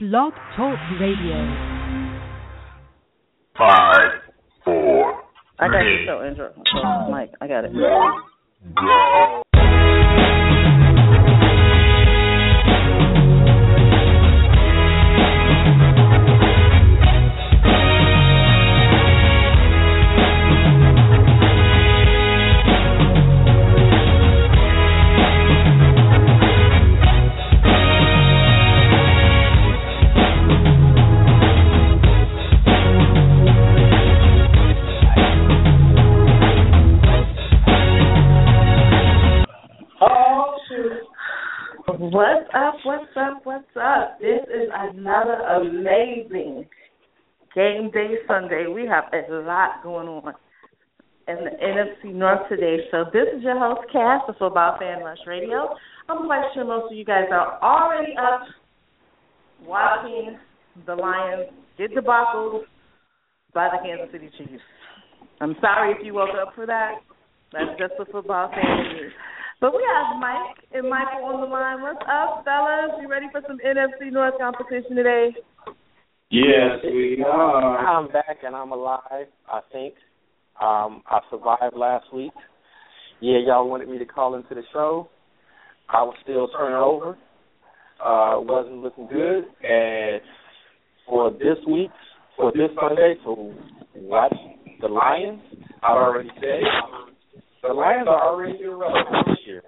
Blog Talk Radio. 5, 4, 3. I got you so injured. Oh, Mike, I got it. Go. What's up, what's up, what's up? This is another amazing Game Day Sunday. We have a lot going on in the NFC North today. So this is your host, Cass, the Football Fan Rush Radio. I'm quite sure most of you guys are already up watching the Lions get debacled by the Kansas City Chiefs. I'm sorry if you woke up for that. That's just what football fans do. But we have Mike and Michael on the line. What's up, fellas? You ready for some NFC North competition today? Yes, we are. I'm back and I'm alive, I think. I survived last week. Yeah, y'all wanted me to call into the show. I was still turning over. Wasn't looking good. And for this week, for this Sunday, to watch the Lions, I already said the Lions are already irrelevant this year.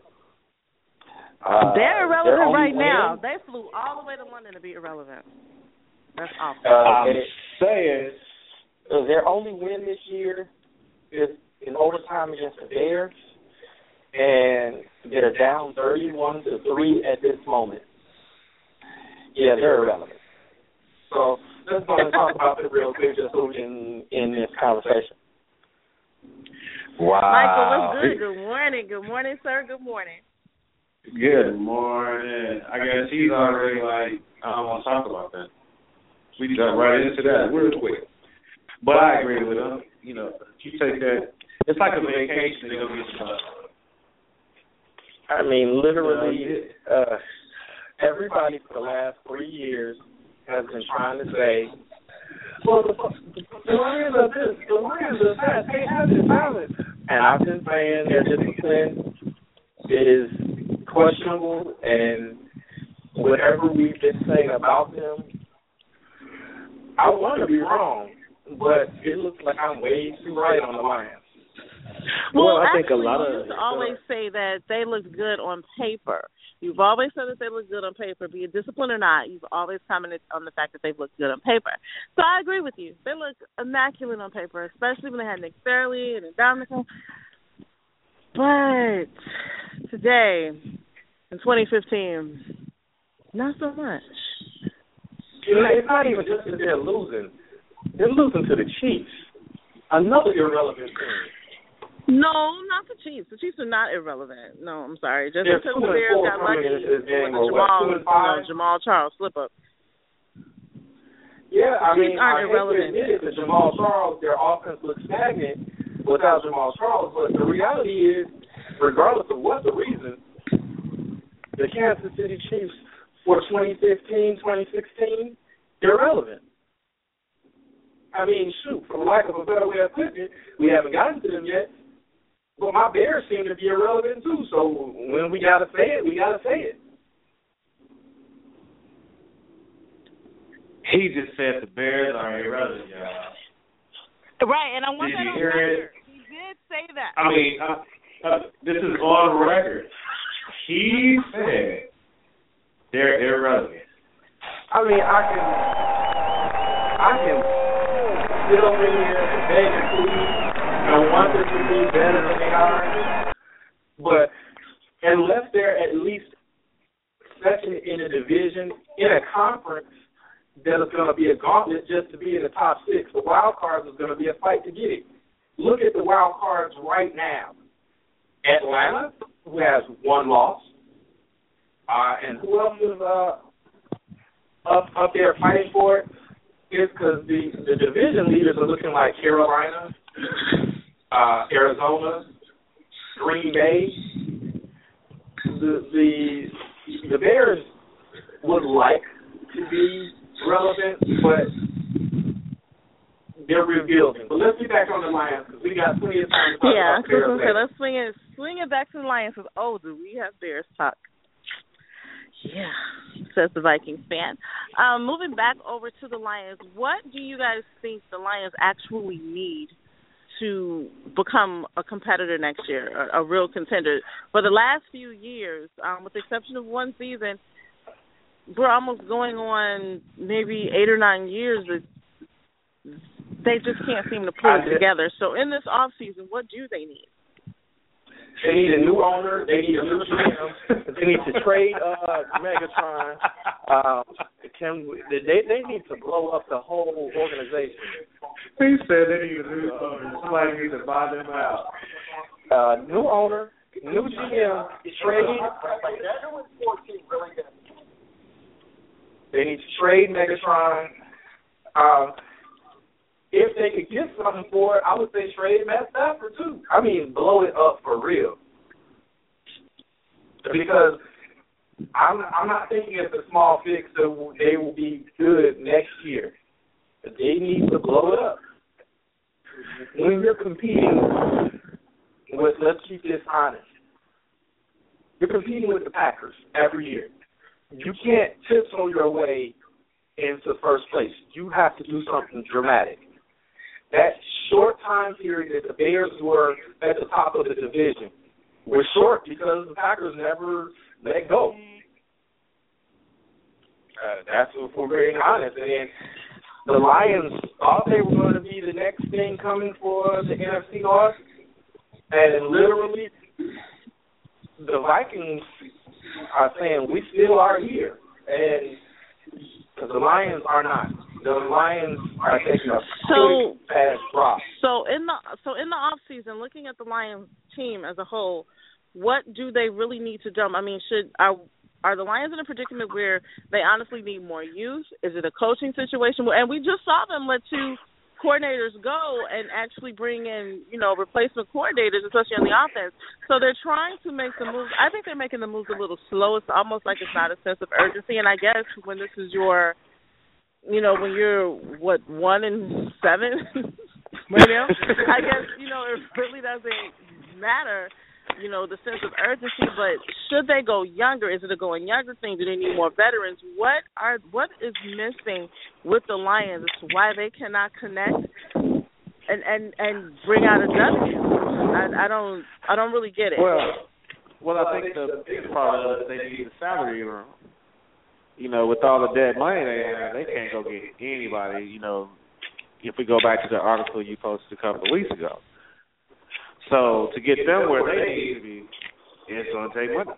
They're irrelevant right now. They flew all the way to London to be irrelevant. That's awful. I'm saying their only win this year is in overtime against the Bears, and they're down 31-3 at this moment. Yeah, they're irrelevant. So let's go and talk about the real picture in this conversation. Wow. Michael, what's good? Good morning. Good morning, sir. Good morning. Good morning. I guess he's already like, I don't want to talk about that. We can jump right into that real quick. But I agree with him. You know, you take that. It's like a vacation to go get stuff. I mean, literally, everybody for the last 3 years has been trying to say, well, the Lions are this, the Lions are that, they have this talent. And I've been saying their discipline is questionable, and whatever we've been saying about them, I want to be wrong, but it looks like I'm way too right on the Lions. Well, I think a lot of you always say that they look good on paper. You've always said that they look good on paper, be it disciplined or not. You've always commented on the fact that they've looked good on paper. So I agree with you. They look immaculate on paper, especially when they had Nick Fairley and Dominican. But today, in 2015, not so much. You know, it's not even just that they're losing. They're losing to the Chiefs. Another irrelevant thing. No, not the Chiefs. The Chiefs are not irrelevant. No, I'm sorry. Just because the Bears got lucky with the Jamal Charles slip-up. Yeah, I mean, I hate to admit it, that Jamal Charles, their offense looks stagnant without Jamal Charles, but the reality is, regardless of what the reason, the Kansas City Chiefs for 2015, 2016, they're irrelevant. I mean, shoot, for lack of a better way of putting it, we haven't gotten to them yet. But my Bears seem to be irrelevant, too. So when we got to say it, we got to say it. He just said the Bears are irrelevant, y'all. Right, and I want that on record. He did say that. I mean, this is on record. He said they're irrelevant. I mean, I can sit over here and beg and plead. I want them to be better than they are, but unless they're at least second in a division, in a conference, that is going to be a gauntlet just to be in the top six. The wild cards is going to be a fight to get it. Look at the wild cards right now. Atlanta, who has one loss, and who else is up there fighting for it? It's because the division leaders are looking like Carolina, Arizona, Green Bay. The Bears would like to be relevant, but they're rebuilding. But let's be back on the Lions because we got plenty of time to talk about Bears. Yeah, okay, let's swing it back to the Lions because, oh, do we have Bears talk? Yeah, says the Vikings fan. Moving back over to the Lions, what do you guys think the Lions actually need to become a competitor next year, a real contender? For the last few years, with the exception of one season, we're almost going on maybe 8 or 9 years that they just can't seem to put it together. So in this offseason, what do they need? They need a new owner. They need a new GM. They need to trade Megatron. They need to blow up the whole organization. He said they need a new owner. Somebody needs to buy them out. New owner, new GM, trade. They need to trade Megatron. If they could get something for it, I would say trade Matt Stafford, too. I mean, blow it up for real. Because I'm not thinking it's a small fix that they will be good next year. But they need to blow it up. When you're competing with, let's keep this honest, you're competing with the Packers every year. You can't tiptoe your way into first place. You have to do something dramatic. That short time period that the Bears were at the top of the division was short because the Packers never let go. That's what we're being honest. And the Lions thought they were going to be the next thing coming for the NFC North, and literally the Vikings are saying we still are here, and the Lions are not. The Lions are taking a quick fast drop. So in the offseason, looking at the Lions team as a whole, what do they really need to dump? I mean, are the Lions in a predicament where they honestly need more youth? Is it a coaching situation? And we just saw them let two coordinators go and actually bring in, replacement coordinators, especially on the offense. So they're trying to make the moves. I think they're making the moves a little slow. It's almost like it's not a sense of urgency. And I guess when this is your, when you're, 1-7? I guess, it really doesn't matter, the sense of urgency. But should they go younger? Is it a going younger thing? Do they need more veterans? What is missing with the Lions as to why they cannot connect and bring out a W? I don't really get it. Well, I think the biggest problem is they need a salary room. With all the dead money they have, they can't go get anybody. If we go back to the article you posted a couple of weeks ago. So to get them where they need to be, it's going to take money,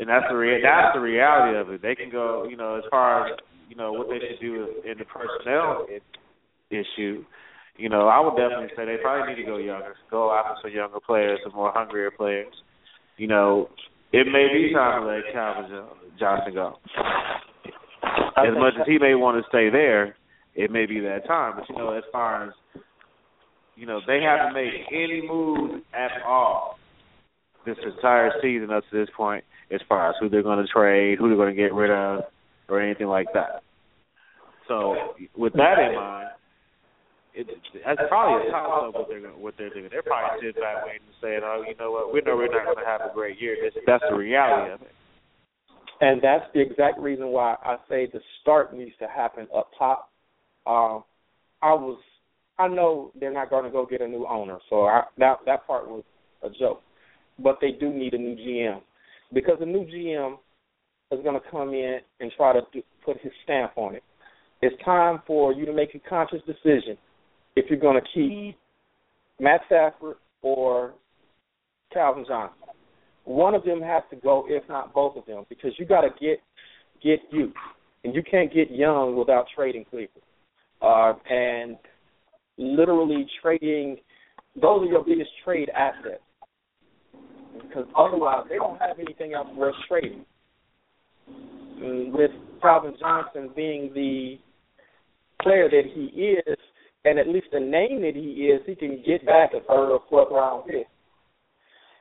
and that's the reality of it. They can go, as far as what they should do in the personnel issue. I would definitely say they probably need to go younger, go after some younger players, some more hungrier players. It may be time to let Calvin Johnson go. As much as he may want to stay there, it may be that time. But as far as they haven't made any moves at all this entire season up to this point as far as who they're going to trade, who they're going to get rid of, or anything like that. So with that in mind, that's probably a toss-up what they're doing. They're probably sitting back waiting and saying, oh, you know what, we know we're not going to have a great year. That's the reality of it. And that's the exact reason why I say the start needs to happen up top. I know they're not going to go get a new owner, so that part was a joke. But they do need a new GM because a new GM is going to come in and try to put his stamp on it. It's time for you to make a conscious decision if you're going to keep Matt Stafford or Calvin Johnson. One of them has to go, if not both of them, because you got to get youth, and you can't get young without trading people. And literally trading, those are your biggest trade assets. Because otherwise, they don't have anything else worth trading. With Calvin Johnson being the player that he is, and at least the name that he is, he can get back a third or fourth round pick.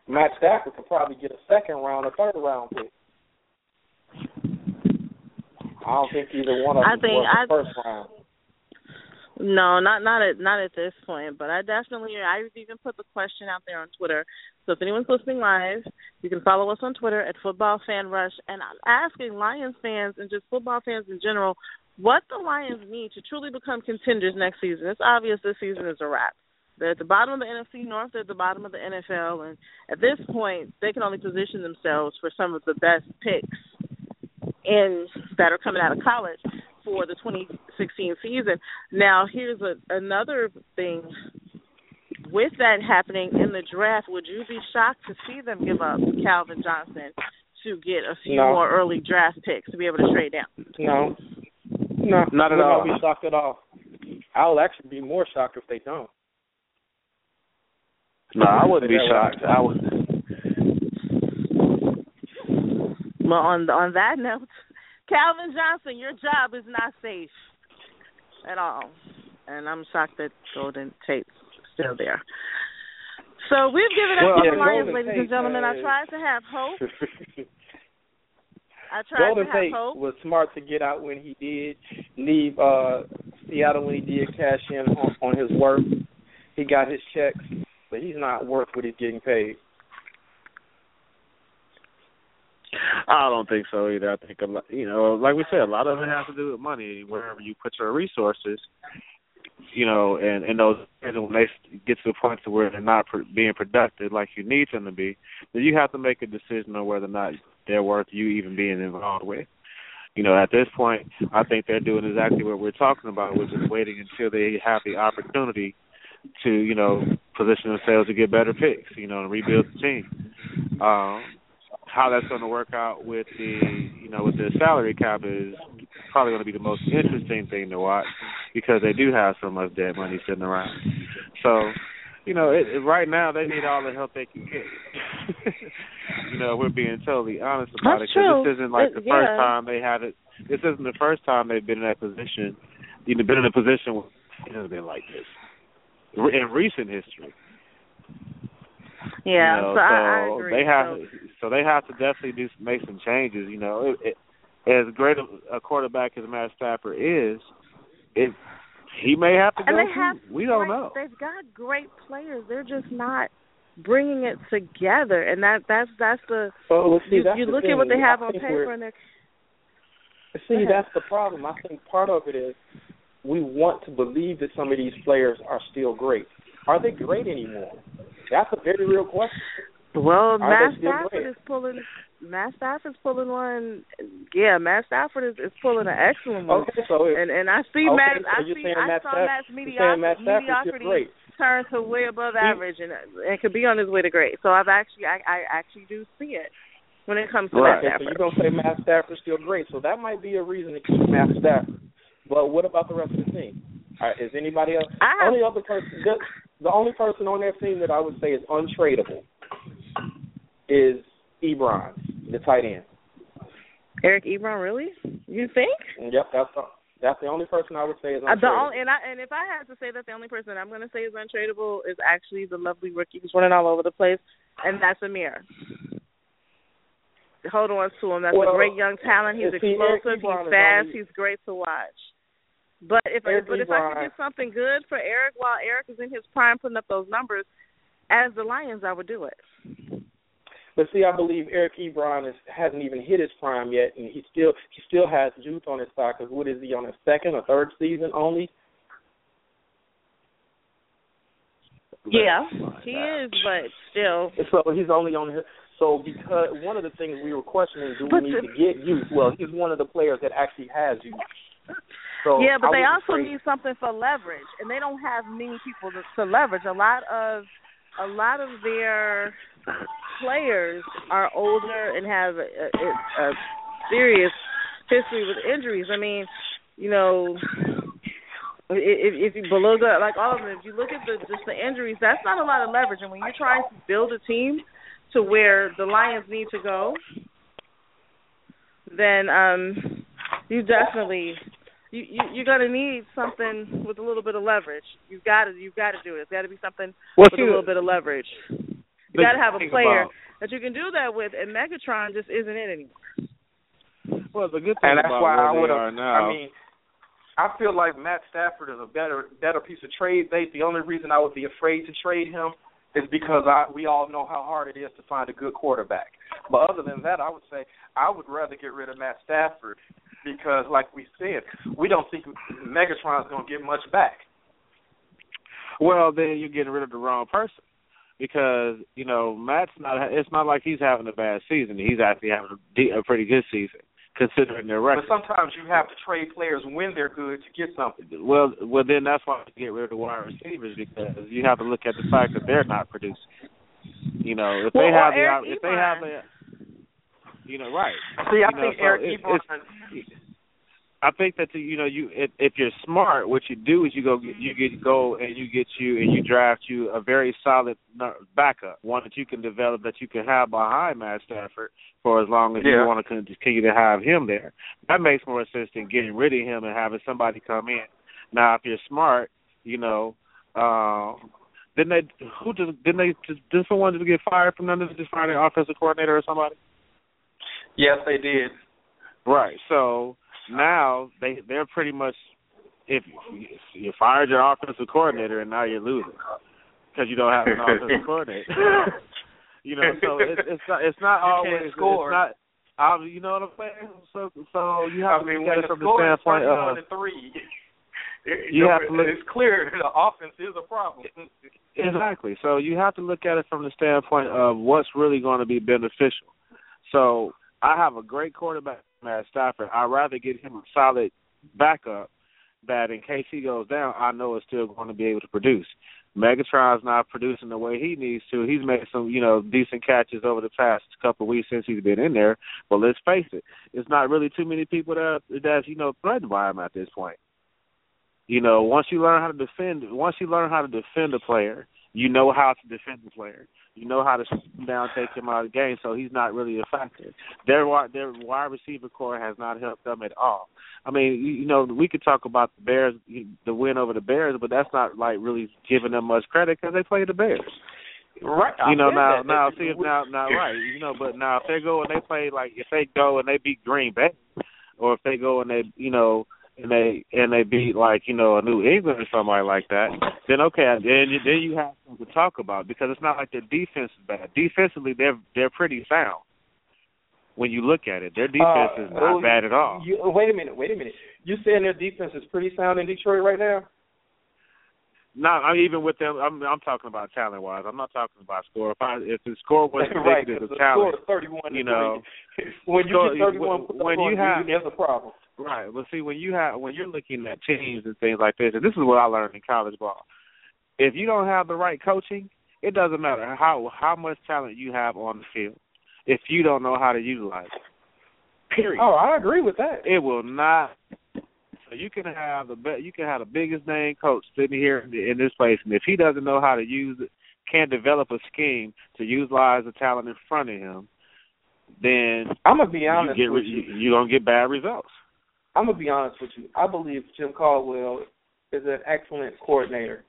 Matt Stafford could probably get a second round or third round pick. I don't think either one of them was the first round. No, not at this point. But I've even put the question out there on Twitter. So if anyone's listening live, you can follow us on Twitter at Football Fan Rush. And I'm asking Lions fans and just football fans in general what the Lions need to truly become contenders next season. It's obvious this season is a wrap. They're at the bottom of the NFC North. They're at the bottom of the NFL. And at this point, they can only position themselves for some of the best picks that are coming out of college for the 2016 season. Now, here's another thing. With that happening in the draft, would you be shocked to see them give up Calvin Johnson to get a few more early draft picks to be able to trade down? No, not at all. I wouldn't be shocked at all. I'll actually be more shocked if they don't. No, I wouldn't be shocked. I would. Well, on that note, Calvin Johnson, your job is not safe at all. And I'm shocked that Golden Tate's still there. So we've given up to the Lions, ladies and gentlemen. I tried to have hope. Golden Tate was smart to get out when he did, leave Seattle when he did, cash in on his work. He got his checks, but he's not worth what he's getting paid. I don't think so either. I think, like we said, a lot of it has to do with money. Wherever you put your resources, and those when they get to the point to where they're not being productive like you need them to be, then you have to make a decision on whether or not they're worth you even being involved with. At this point, I think they're doing exactly what we're talking about, which is waiting until they have the opportunity to, position themselves to get better picks, and rebuild the team. How that's going to work out with the salary cap is probably going to be the most interesting thing to watch because they do have so much dead money sitting around. So, right now they need all the help they can get. We're being totally honest about that's it because this isn't like the first time they had it. This isn't the first time they've been in that position. Been in a position where it has been like this in recent history. Yeah, I agree. They have to definitely make some changes. As great a quarterback as Matt Stafford is, he may have to we don't know. They've got great players. They're just not bringing it together, and that's the. Well, you look at what they have on paper, and they're. See, that's the problem. I think part of it is we want to believe that some of these players are still great. Are they great anymore? That's a very real question. Well, Matt Stafford's pulling one. Yeah, Matt Stafford is pulling an excellent one. Okay, so and I see Matt's mediocrity turn to way above average, and could be on his way to great. So I actually do see it when it comes to Matt Stafford. So you're gonna say Matt Stafford's still great. So that might be a reason to keep Matt Stafford. But what about the rest of the team? All right, is anybody else? The only person on that team that I would say is untradeable is Ebron, the tight end. Eric Ebron, really? You think? Yep, that's the only person I would say is untradeable. And if I had to say that the only person I'm going to say is untradeable is actually the lovely rookie who's running all over the place, and that's Amir. Hold on to him. That's a great young talent. He's explosive. He's fast. He's great to watch. But if I could get something good for Eric while Eric is in his prime putting up those numbers, as the Lions, I would do it. But see, I believe Eric Ebron hasn't even hit his prime yet, and he still has youth on his side. Because what is he on his second or third season only? Yeah, he is, but still. So he's only on his. So because one of the things we were questioning, do we need to get youth? Well, he's one of the players that actually has youth. So yeah, but they also need something for leverage, and they don't have many people to leverage. A lot of their players are older and have a serious history with injuries. I mean, if you like all of them, if you look at the injuries, that's not a lot of leverage. And when you're trying to build a team to where the Lions need to go, then you definitely. You're gonna need something with a little bit of leverage. You've got to do it. It's got to be something with a little bit of leverage. You got to have a player that you can do that with, and Megatron just isn't it anymore. Well, the good thing and that's about why where I they are now. I mean, I feel like Matt Stafford is a better piece of trade bait. The only reason I would be afraid to trade him is because we all know how hard it is to find a good quarterback. But other than that, I would say I would rather get rid of Matt Stafford because, like we said, we don't think Megatron's going to get much back. Well, then you're getting rid of the wrong person because, you know, Matt's not – it's not like he's having a bad season. He's actually having a pretty good season considering their record. But sometimes you have to trade players when they're good to get something. Well, then that's why you get rid of the wide receivers because you have to look at the fact that they're not producing. You know, if they have – if they have – you know, right. See, I think Eric Ebron – I think that if you're smart, what you do is you draft you a very solid backup, one that you can develop that you can have behind Matt Stafford for as long as you want to continue to have him there. That makes more sense than getting rid of him and having somebody come in. Now, if you're smart, did someone just get fired from them? Did they just fire their offensive coordinator or somebody? Yes, they did. Right, so. Now they're pretty much if you fired your offensive coordinator and now you're losing because you don't have an offensive coordinator. You know, so it's not always score. It's not you know what I'm saying. So you have to look at it from the standpoint of 1-3. You have to look. It's clear the offense is a problem. Exactly. So you have to look at it from the standpoint of what's really going to be beneficial. So I have a great quarterback. Matt Stafford, I'd rather get him a solid backup that in case he goes down, I know is still going to be able to produce. Megatron's not producing the way he needs to. He's made some, decent catches over the past couple of weeks since he's been in there. But let's face it, it's not really too many people that's threatened by him at this point. You know, once you learn how to defend a player, you know how to defend the player. You know how to shut him down, take him out of the game, so he's not really a factor. Their wide receiver core has not helped them at all. I mean, we could talk about the Bears, the win over the Bears, but that's not like really giving them much credit because they played the Bears. Right. But now if they go and they play if they beat Green Bay, or if they go and they beat a New England or somebody like that, then okay, then you have something to talk about because it's not like their defense is bad. Defensively, they're pretty sound. When you look at it, their defense is not bad at all. Wait a minute. You saying their defense is pretty sound in Detroit right now? No, I'm even with them. I'm talking about talent wise. I'm not talking about score. If the score wasn't right, the talent, score is 31. When you get 31, there's a problem. Right. Well, see, when you're looking at teams and things like this, and this is what I learned in college ball. If you don't have the right coaching, it doesn't matter how much talent you have on the field. If you don't know how to utilize it, period. Oh, I agree with that. It will not. So you can have the biggest name coach sitting here in this place, and if he doesn't know how to use it, can't develop a scheme to utilize the talent in front of him, then I'm gonna be honest with you. You're gonna get bad results. I'm going to be honest with you. I believe Jim Caldwell is an excellent coordinator.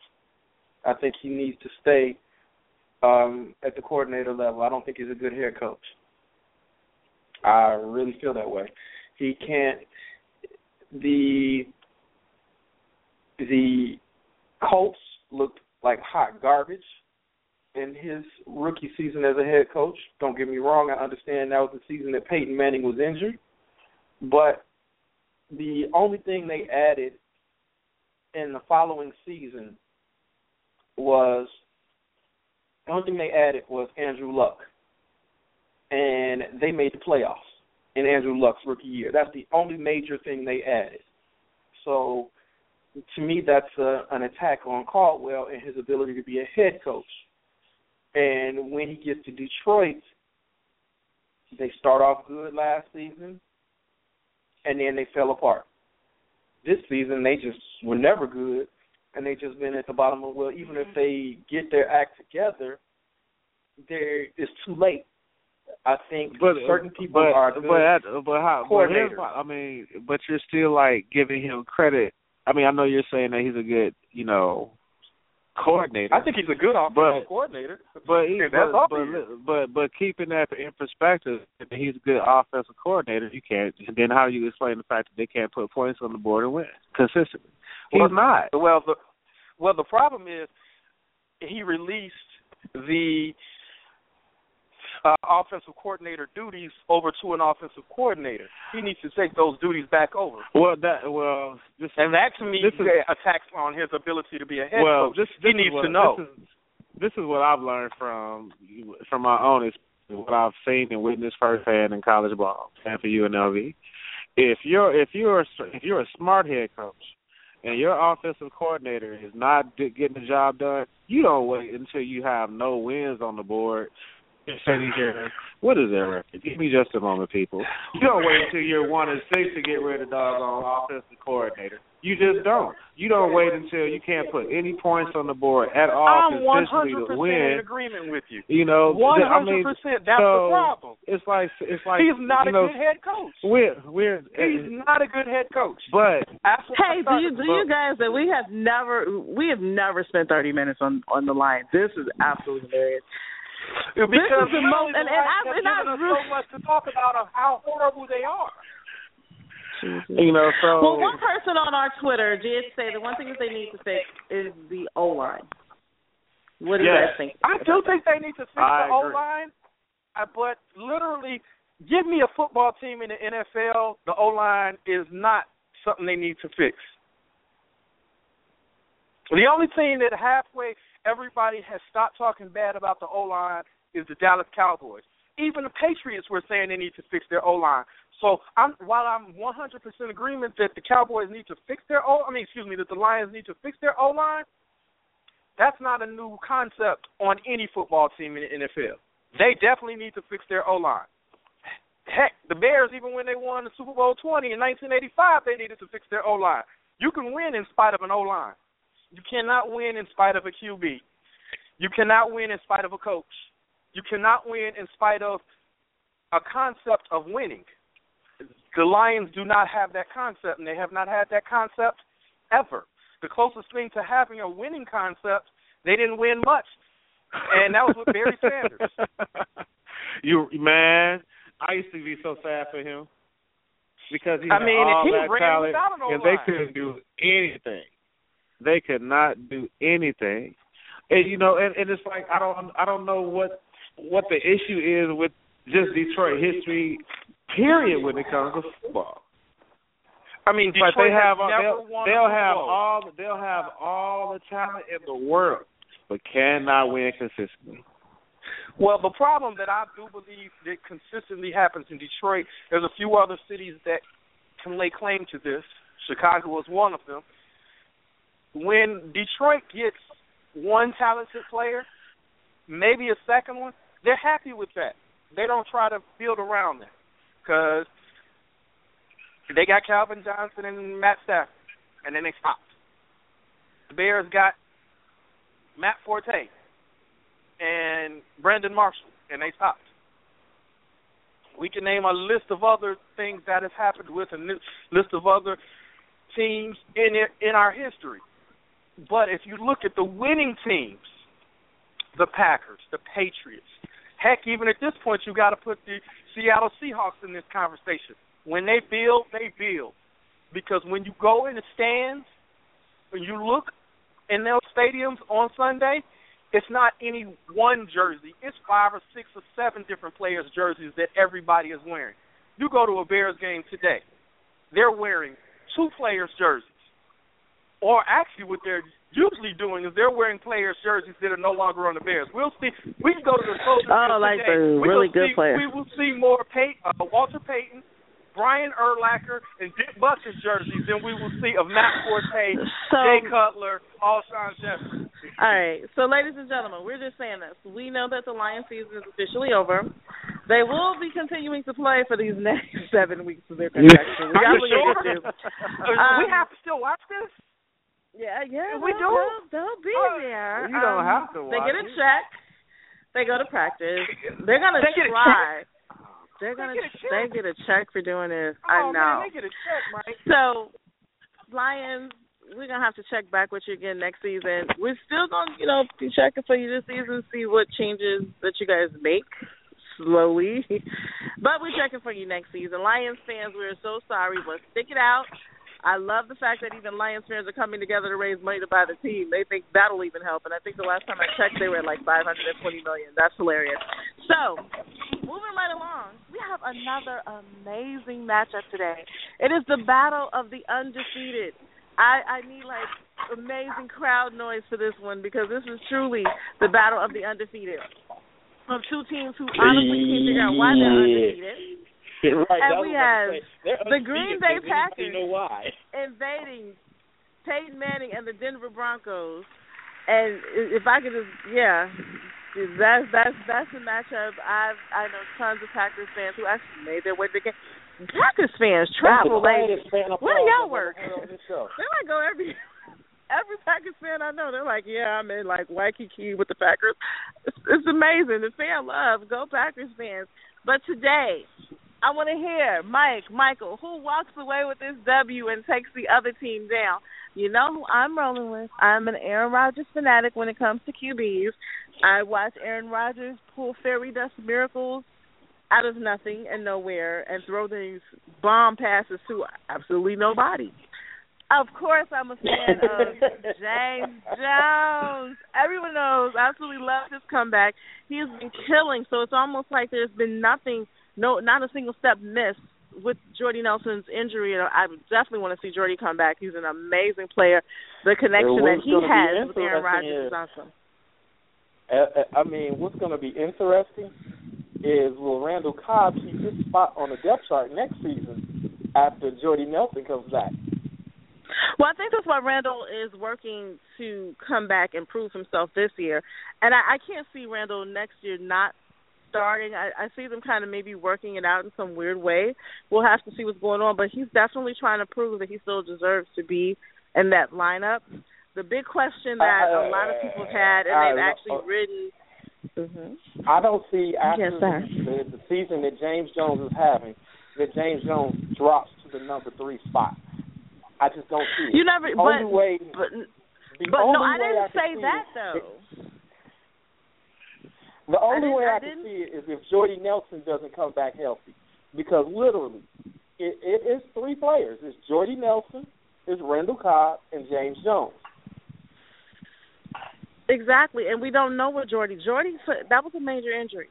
I think he needs to stay at the coordinator level. I don't think he's a good head coach. I really feel that way. He can't – the Colts looked like hot garbage in his rookie season as a head coach. Don't get me wrong. I understand that was the season that Peyton Manning was injured. But – the only thing they added in the following season was Andrew Luck. And they made the playoffs in Andrew Luck's rookie year. That's the only major thing they added. So, to me, that's an attack on Caldwell and his ability to be a head coach. And when he gets to Detroit, they start off good last season. And then they fell apart. This season, they just were never good, and they just been at the bottom of the well. Even if they get their act together, it's too late. I think certain people are good coordinators. But you're still giving him credit. I mean, I know you're saying that he's a good coordinator. I think he's a good offensive coordinator. But keeping that in perspective, if he's a good offensive coordinator, you can't. Then how do you explain the fact that they can't put points on the board and win consistently? He's not. Well, the problem is he released the offensive coordinator duties over to an offensive coordinator. He needs to take those duties back over. That to me is attacks on his ability to be a head coach. He needs to know. This is what I've learned from my own experience, what I've seen and witnessed firsthand in college ball and for UNLV. If you're a smart head coach and your offensive coordinator is not getting the job done, you don't wait until you have no wins on the board. What is their record? Give me just a moment, people. You don't wait until you're 1-6 to get rid of doggone offensive coordinator. You just don't. You don't wait until you can't put any points on the board at all consistently to win. I'm 100% in agreement with you. 100%. That's the problem. It's like he's not a good head coach. He's not a good head coach. But hey, do you guys that we have never spent 30 minutes on the line? This is absolutely hilarious. Because the most, and so much to talk about of how horrible they are. Well, one person on our Twitter did say the one thing that they need to fix is the O-line. What do you guys think? I do think they need to fix the O-line, but literally, give me a football team in the NFL, the O-line is not something they need to fix. The only team that halfway everybody has stopped talking bad about the O-line is the Dallas Cowboys. Even the Patriots were saying they need to fix their O-line. So while I'm 100% agreement that the Cowboys need to fix their that the Lions need to fix their O-line, that's not a new concept on any football team in the NFL. They definitely need to fix their O-line. Heck, the Bears, even when they won the Super Bowl 20 in 1985, they needed to fix their O-line. You can win in spite of an O-line. You cannot win in spite of a QB. You cannot win in spite of a coach. You cannot win in spite of a concept of winning. The Lions do not have that concept, and they have not had that concept ever. The closest thing to having a winning concept, they didn't win much, and that was with Barry Sanders. Man, I used to be so sad for him because he had all that talent, and they couldn't do anything. They could not do anything, and it's like I don't know what the issue is with just Detroit history, period, when it comes to football. Detroit like they'll have all the talent in the world, but cannot win consistently. Well, the problem that I do believe that consistently happens in Detroit, there's a few other cities that can lay claim to this. Chicago is one of them. When Detroit gets one talented player, maybe a second one, they're happy with that. They don't try to build around that because they got Calvin Johnson and Matt Stafford, and then they stopped. The Bears got Matt Forte and Brandon Marshall, and they stopped. We can name a list of other things that has happened with a list of other teams in our history. But if you look at the winning teams, the Packers, the Patriots, heck, even at this point, you got to put the Seattle Seahawks in this conversation. When they build. Because when you go in the stands, when you look in those stadiums on Sunday, it's not any one jersey. It's 5 or 6 or 7 different players' jerseys that everybody is wearing. You go to a Bears game today, they're wearing 2 players' jerseys. Or actually what they're usually doing is they're wearing players' jerseys that are no longer on the Bears. We'll see. We can go to the Soldier Field like today. The really good players. We will see more Walter Payton, Brian Urlacher, and Dick Buckus jerseys than we will see of Matt Forte, Jay Cutler, Alshon Jeffrey. All right. So, ladies and gentlemen, we're just saying this. We know that the Lions season is officially over. They will be continuing to play for these next 7 weeks of their contraction. We have to still watch this? Yeah. We do. They'll be there. You don't have to watch. They get a check. They go to practice. They're going to try. They get a check for doing this. I know. Man, they get a check, Mike. So, Lions, we're gonna have to check back with you again next season. We're still gonna, you know, be checking for you this season, see what changes that you guys make slowly. But we're checking for you next season. Lions fans, we're so sorry, but stick it out. I love the fact that even Lions fans are coming together to raise money to buy the team. They think that'll even help. And I think the last time I checked, they were at like $520 million. That's hilarious. So, moving right along, we have another amazing matchup today. It is the battle of the undefeated. I need like amazing crowd noise for this one because this is truly the battle of the undefeated. From two teams who honestly can't figure out why they're undefeated. Right, and we have the Green Bay Packers invading Peyton Manning and the Denver Broncos. And if I could just, that's the matchup. I know tons of Packers fans who actually made their way to the game. Packers fans travel late. Where do y'all work? They might go every Packers fan I know. They're like, I'm in like Waikiki with the Packers. It's amazing. The fan love. Go Packers fans. But today, I want to hear Michael, who walks away with this W and takes the other team down. You know who I'm rolling with. I'm an Aaron Rodgers fanatic when it comes to QBs. I watch Aaron Rodgers pull fairy dust miracles out of nothing and nowhere and throw these bomb passes to absolutely nobody. Of course, I'm a fan of James Jones. Everyone knows. I absolutely love his comeback. He has been killing, so it's almost like there's been nothing. No, not a single step missed with Jordy Nelson's injury. And I definitely want to see Jordy come back. He's an amazing player. The connection that he has with Aaron Rodgers is awesome. I mean, what's going to be interesting is will Randall Cobb keep his spot on the depth chart next season after Jordy Nelson comes back? Well, I think that's why Randall is working to come back and prove himself this year. And I can't see Randall next year not starting. I see them kind of maybe working it out in some weird way. We'll have to see what's going on, but he's definitely trying to prove that he still deserves to be in that lineup. The big question that a lot of people had, and they've actually written. Mm-hmm. I don't see after the season that James Jones is having, that James Jones drops to the number 3 spot. I just don't see it. You never, I didn't say that though. The only way I can see it is if Jordy Nelson doesn't come back healthy, because literally it is 3 players. It's Jordy Nelson, it's Randall Cobb, and James Jones. Exactly, and we don't know what Jordy, that was a major injury.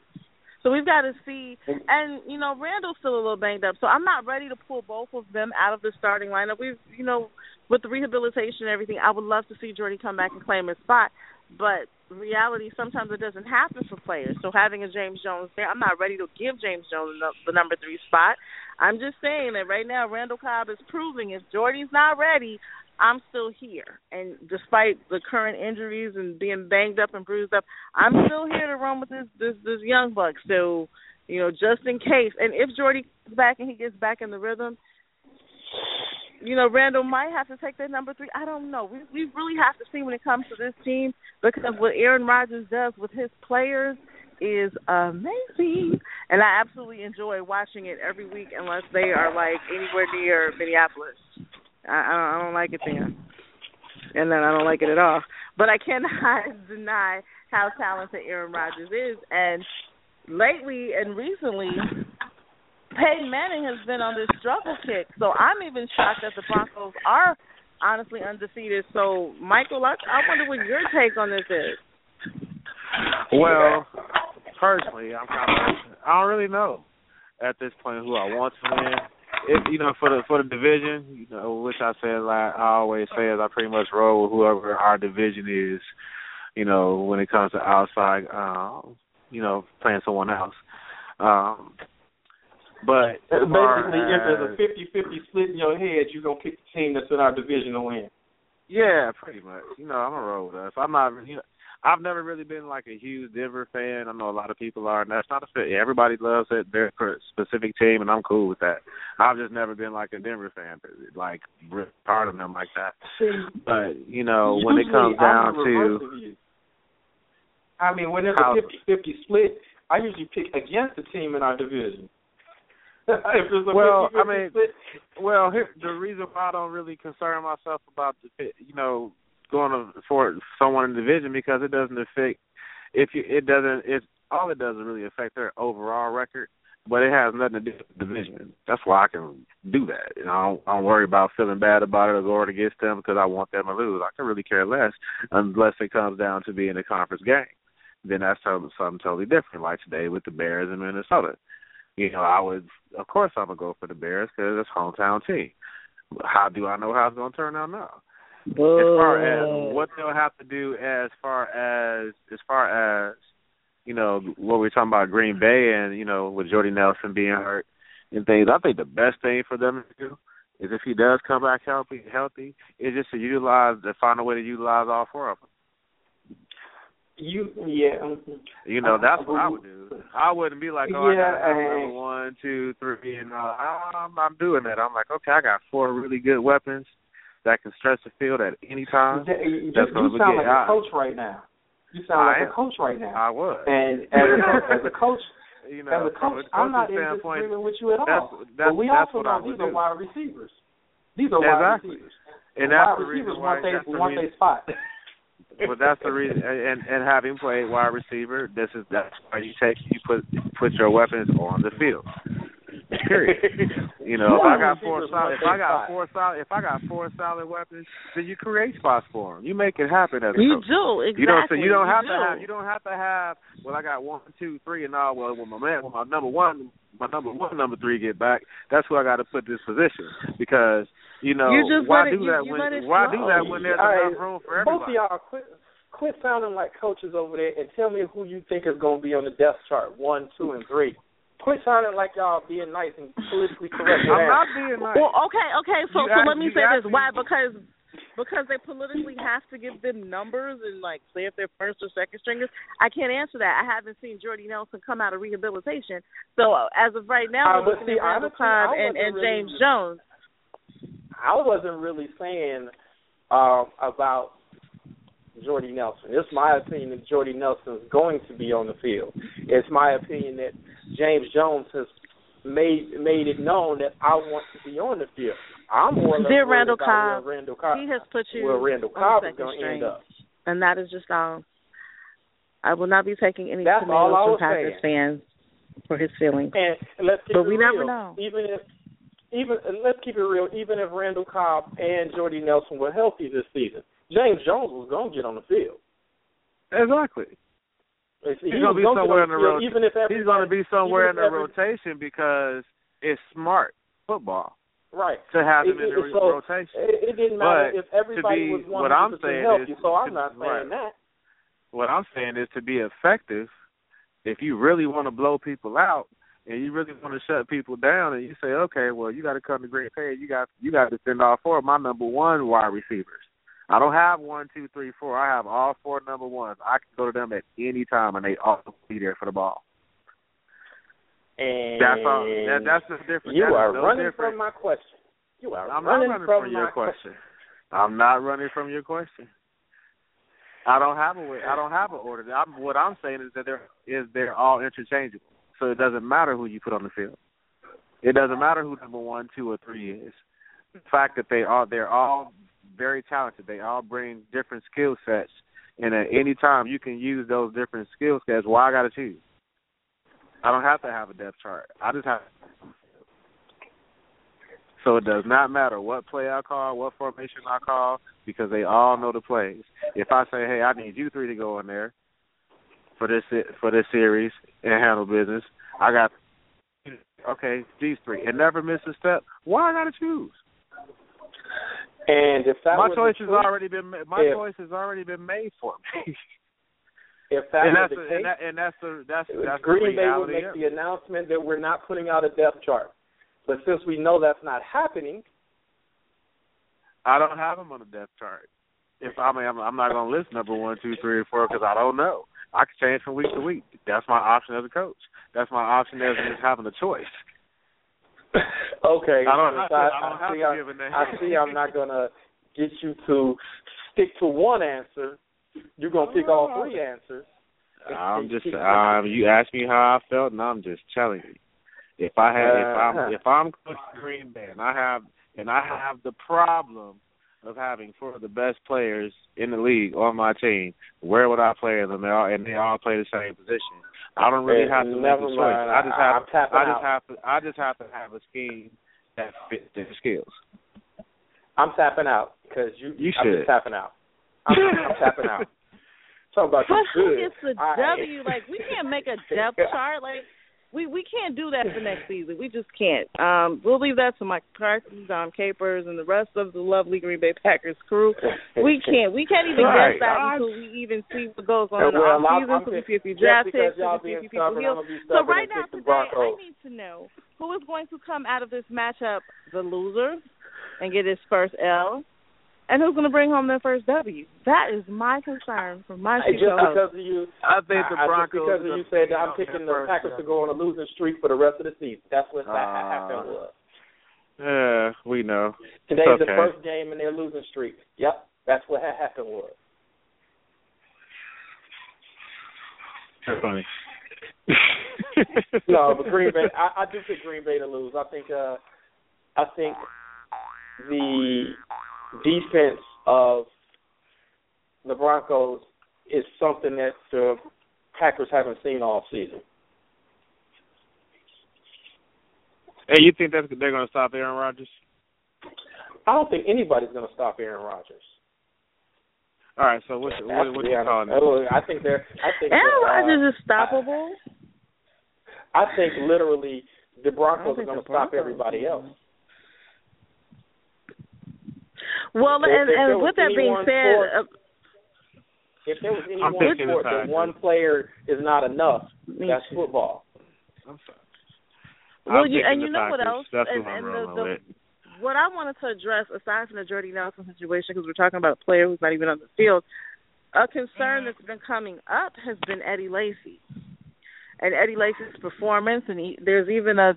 So we've got to see, and, you know, Randall's still a little banged up, so I'm not ready to pull both of them out of the starting lineup. We've, you know, with the rehabilitation and everything, I would love to see Jordy come back and claim his spot, but reality, sometimes it doesn't happen for players. So having a James Jones there, I'm not ready to give James Jones the number 3 spot. I'm just saying that right now Randall Cobb is proving if Jordy's not ready, I'm still here. And despite the current injuries and being banged up and bruised up, I'm still here to run with this young buck. So, you know, just in case. And if Jordy comes back and he gets back in the rhythm, you know, Randall might have to take that number 3. I don't know. We really have to see when it comes to this team, because what Aaron Rodgers does with his players is amazing. And I absolutely enjoy watching it every week unless they are, like, anywhere near Minneapolis. I don't like it then. And then I don't like it at all. But I cannot deny how talented Aaron Rodgers is. And lately and recently, Peyton Manning has been on this struggle kick, so I'm even shocked that the Broncos are honestly undefeated. So, Michael, I wonder what your take on this is. Well, personally, I don't really know at this point who I want to win. If, you know, for the division, you know, which I said I always say is I pretty much roll with whoever our division is. You know, when it comes to outside, you know, playing someone else. But basically, if there's a 50-50 split in your head, you're going to pick the team that's in our division to win. Yeah, pretty much. You know, I'm going to roll with us. I'm not, you know, I've never really been like a huge Denver fan. I know a lot of people are, and that's not a fit. Everybody loves it, their specific team, and I'm cool with that. I've just never been like a Denver fan, like part of them like that. But, you know, when it comes down to... I mean, when there's a 50-50 split, I usually pick against the team in our division. The reason why I don't really concern myself about going for someone in the division, because it doesn't affect it doesn't really affect their overall record, but it has nothing to do with the division. That's why I can do that. You know, I don't worry about feeling bad about it or going against them because I want them to lose. I can really care less unless it comes down to being a conference game. Then that's something totally different, like today with the Bears in Minnesota. You know, of course I'm going to go for the Bears because it's a hometown team. How do I know how it's going to turn out now? As far as what they'll have to do as far as you know, what we're talking about Green Bay and, you know, with Jordy Nelson being hurt and things, I think the best thing for them to do is if he does come back healthy is just find a way to utilize all four of them. That's what I would do. I wouldn't be like, I got 1, 2, 3, and I'm doing that. I'm like, okay, I got 4 really good weapons that can stretch the field at any time. You sound like a coach right now. I was. And as a coach, you know, I'm not in disagreement with you at all. But we also know these are wide receivers. These are wide receivers. And that's the reason why they spot. Well, that's the reason, and having played wide receiver, that's why you put your weapons on the field. Period. You know, if I got four solid weapons, then you create spots for them. You make it happen as a coach. You do, exactly. You don't have to have. Well, I got 1, 2, 3, and all. Well, when my number one, number three get back, that's who I got to put this position because. You know, why do that when there's enough room for everybody? Both of y'all, quit sounding like coaches over there and tell me who you think is going to be on the depth chart, 1, 2, and 3. Quit sounding like y'all being nice and politically correct. I'm not being nice. Well, okay. So let me say this. Why? Because they politically have to give them numbers and, like, say if they're first or second stringers. I can't answer that. I haven't seen Jordy Nelson come out of rehabilitation. So as of right now, we're looking at Randall Cobb and James Jones. I wasn't really saying about Jordy Nelson. It's my opinion that Jordy Nelson is going to be on the field. It's my opinion that James Jones has made it known that I want to be on the field. I'm more or less worried about where Randall Cobb. He has put you where Randall Cobb is going to end up. And that is just all. I will not be taking any tomatoes from Packers fans for his feelings. And let's keep it real. Never know. Let's keep it real. Even if Randall Cobb and Jordy Nelson were healthy this season, James Jones was going to get on the field. Exactly. He's going to be somewhere in the rotation. He's going to be somewhere in the rotation because it's smart football, right? To have him in the rotation. It didn't matter if everybody was 100% healthy. So I'm not saying that. What I'm saying is to be effective. If you really want to blow people out. And you really want to shut people down, and you say, okay, well, you got to come to Green Bay. You got to send all 4 of my number one wide receivers. I don't have 1, 2, 3, 4. I have all 4 number ones. I can go to them at any time, and they all be there for the ball. And that's all. That's the difference. You are running from my question. I'm not running from your question. I don't have a way. I don't have an order. What I'm saying is that they're all interchangeable. So it doesn't matter who you put on the field. It doesn't matter who number 1, 2, or 3 is. The fact that they're all very talented. They all bring different skill sets, and at any time you can use those different skill sets. Why I got to choose? I don't have to have a depth chart. I just have. So it does not matter what play I call, what formation I call, because they all know the plays. If I say, hey, I need you 3 to go in there for this series and handle business, I got, okay, these 3. And never miss a step. Why I got to choose? And if that my choice has already been made for me. If that was the case, that's Green Bay would make the announcement that we're not putting out a depth chart. But since we know that's not happening, I don't have them on a depth chart. I'm not going to list number 1, 2, 3, or 4 because I don't know. I can change from week to week. That's my option as a coach. That's my option as just having a choice. Okay. I see I'm not going to get you to stick to one answer. You're going to pick all 3 answers. You asked me how I felt, and I'm just telling you. If I'm coaching Green Bay and I have the problem of having four of the best players in the league on my team, where would I play them? And they all play the same position. I don't really have to make a choice. I just have to have a scheme that fits their skills. I'm tapping out because you should. I'm just tapping out. I'm tapping out. Talk about who gets the W? Like, we can't make a depth chart. Like, we can't do that for next season. We just can't. We'll leave that to Mike Carson, Dom Capers, and the rest of the lovely Green Bay Packers crew. We can't even guess that until we even see what goes on in the offseason. So we see if you draft picks, so we see if people heal. So right now today, I need to know who is going to come out of this matchup the loser and get his first L. And who's going to bring home their first W? That is my concern for my people. Just because of you, I think the Broncos. Just because of you said that I'm picking the Packers to go on a losing streak for the rest of the season. That's what happened was. Yeah, we know. Today's the first game in their losing streak. Yep, that's what happened was. That's funny. No, but Green Bay. I do pick Green Bay to lose. I think the defense of the Broncos is something that the Packers haven't seen all season. Hey, you think they're going to stop Aaron Rodgers? I don't think anybody's going to stop Aaron Rodgers. All right, so what you calling it? I think Aaron Rodgers is stoppable. I think literally the Broncos are going to stop everybody else. Well, and with that being said, if there was any one sport that one player is not enough, that's football. I'm sorry. Well, and you know what else? That's what I'm rolling with. What I wanted to address, aside from the Jordy Nelson situation, because we're talking about a player who's not even on the field, a concern that's been coming up has been Eddie Lacy. And Eddie Lacy's performance, and there's even a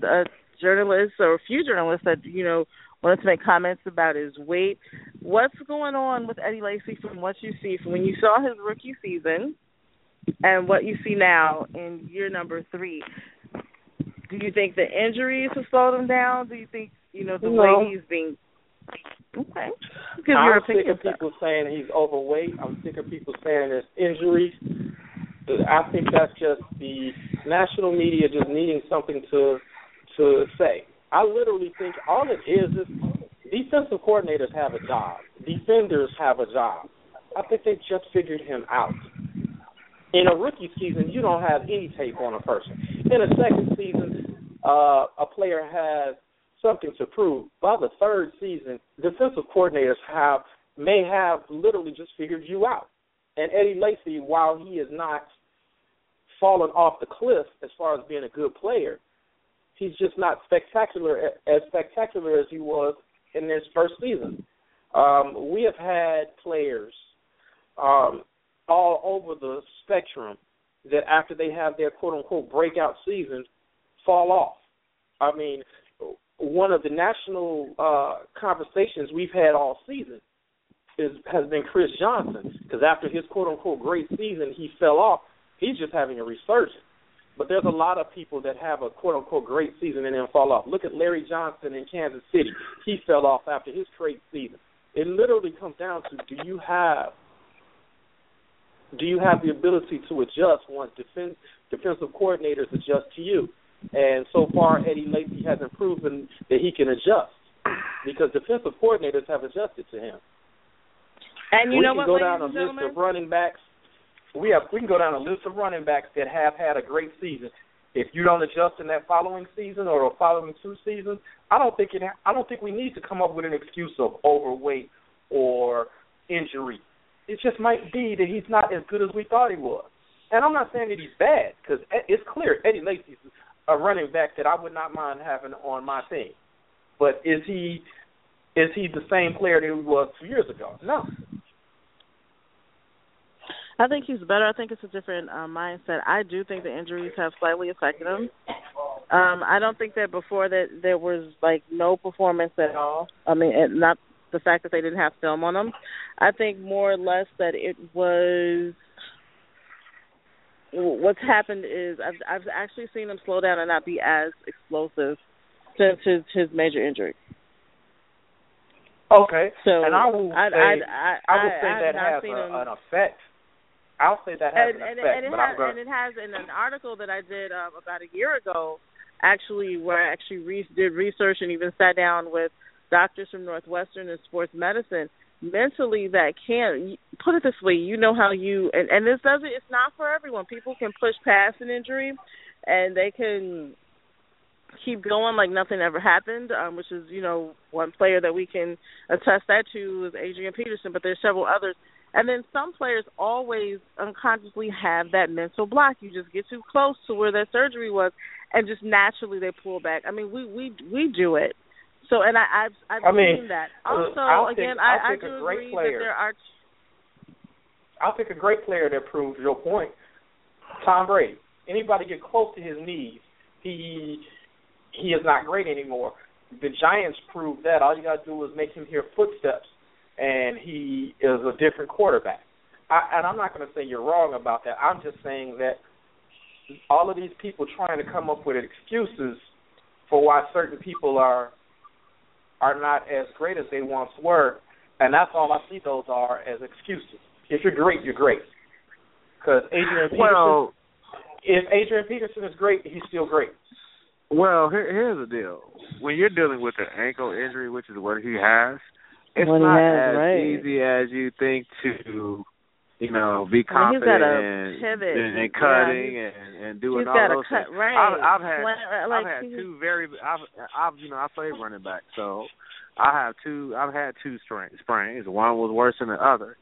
journalist or a few journalists that, you know, wanted to make comments about his weight. What's going on with Eddie Lacy from what you see, from when you saw his rookie season and what you see now in year number 3? Do you think the injuries have slowed him down? Do you think, you know, the way he's being... Okay. I'm sick of people saying he's overweight. I'm sick of people saying there's injuries. I think that's just the national media just needing something to say. I literally think all it is defensive coordinators have a job. Defenders have a job. I think they just figured him out. In a rookie season, you don't have any tape on a person. In a second season, a player has something to prove. By the third season, defensive coordinators may have literally just figured you out. And Eddie Lacy, while he is not fallen off the cliff as far as being a good player, he's just not spectacular as he was in his first season. We have had players all over the spectrum that after they have their quote-unquote breakout season fall off. I mean, one of the national conversations we've had all season has been Chris Johnson, because after his quote-unquote great season he fell off. He's just having a resurgence. But there's a lot of people that have a quote-unquote great season and then fall off. Look at Larry Johnson in Kansas City. He fell off after his great season. It literally comes down to do you have the ability to adjust once defensive coordinators adjust to you? And so far, Eddie Lacy hasn't proven that he can adjust because defensive coordinators have adjusted to him. And we can go down a list of running backs. We can go down a list of running backs that have had a great season. If you don't adjust in that following season or the following two seasons, I don't think we need to come up with an excuse of overweight or injury. It just might be that he's not as good as we thought he was. And I'm not saying that he's bad, because it's clear Eddie Lacy is a running back that I would not mind having on my team. But is he the same player that he was 2 years ago? No. I think he's better. I think it's a different mindset. I do think the injuries have slightly affected him. I don't think that before that there was, like, no performance at all. I mean, not the fact that they didn't have film on him. I think more or less that it was what's happened is I've actually seen him slow down and not be as explosive since his major injury. Okay, so and I would say that has an effect. I'll say that has an effect. And it has in an article that I did about a year ago, actually, where I actually did research and even sat down with doctors from Northwestern and sports medicine. Mentally, that can put it this way, you know how you and this doesn't. It's not for everyone. People can push past an injury, and they can keep going like nothing ever happened, which is, you know, one player that we can attest that to is Adrian Peterson, but there's several others. And then some players always unconsciously have that mental block. You just get too close to where that surgery was, and just naturally they pull back. I mean, we do it. So, and I've seen that. Also, I do agree that there are... I'll pick a great player that proves your point. Tom Brady. Anybody get close to his knees, he is not great anymore. The Giants proved that. All you got to do is make him hear footsteps, and he is a different quarterback. And I'm not going to say you're wrong about that. I'm just saying that all of these people trying to come up with excuses for why certain people are not as great as they once were, and that's all I see those are as excuses. If you're great, you're great. Because if Adrian Peterson is great, he's still great. Well, here's the deal. When you're dealing with an ankle injury, which is what he has, it's not as easy as you think to, you know, be confident and cutting and doing all those things. I played running back, so I've had two sprains. One was worse than the other.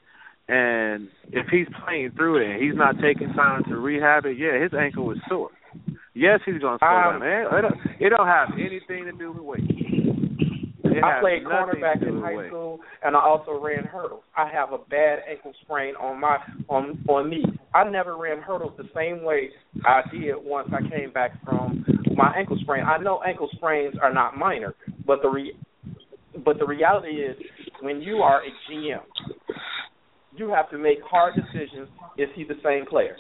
And if he's playing through it and he's not taking time to rehab it, yeah, his ankle was sore. Yes, he's going to slow down. It don't have anything to do with weight. I played cornerback in high school, and I also ran hurdles. I have a bad ankle sprain on me. I never ran hurdles the same way I did once I came back from my ankle sprain. I know ankle sprains are not minor, but the reality is when you are a GM, you have to make hard decisions. Is he the same player?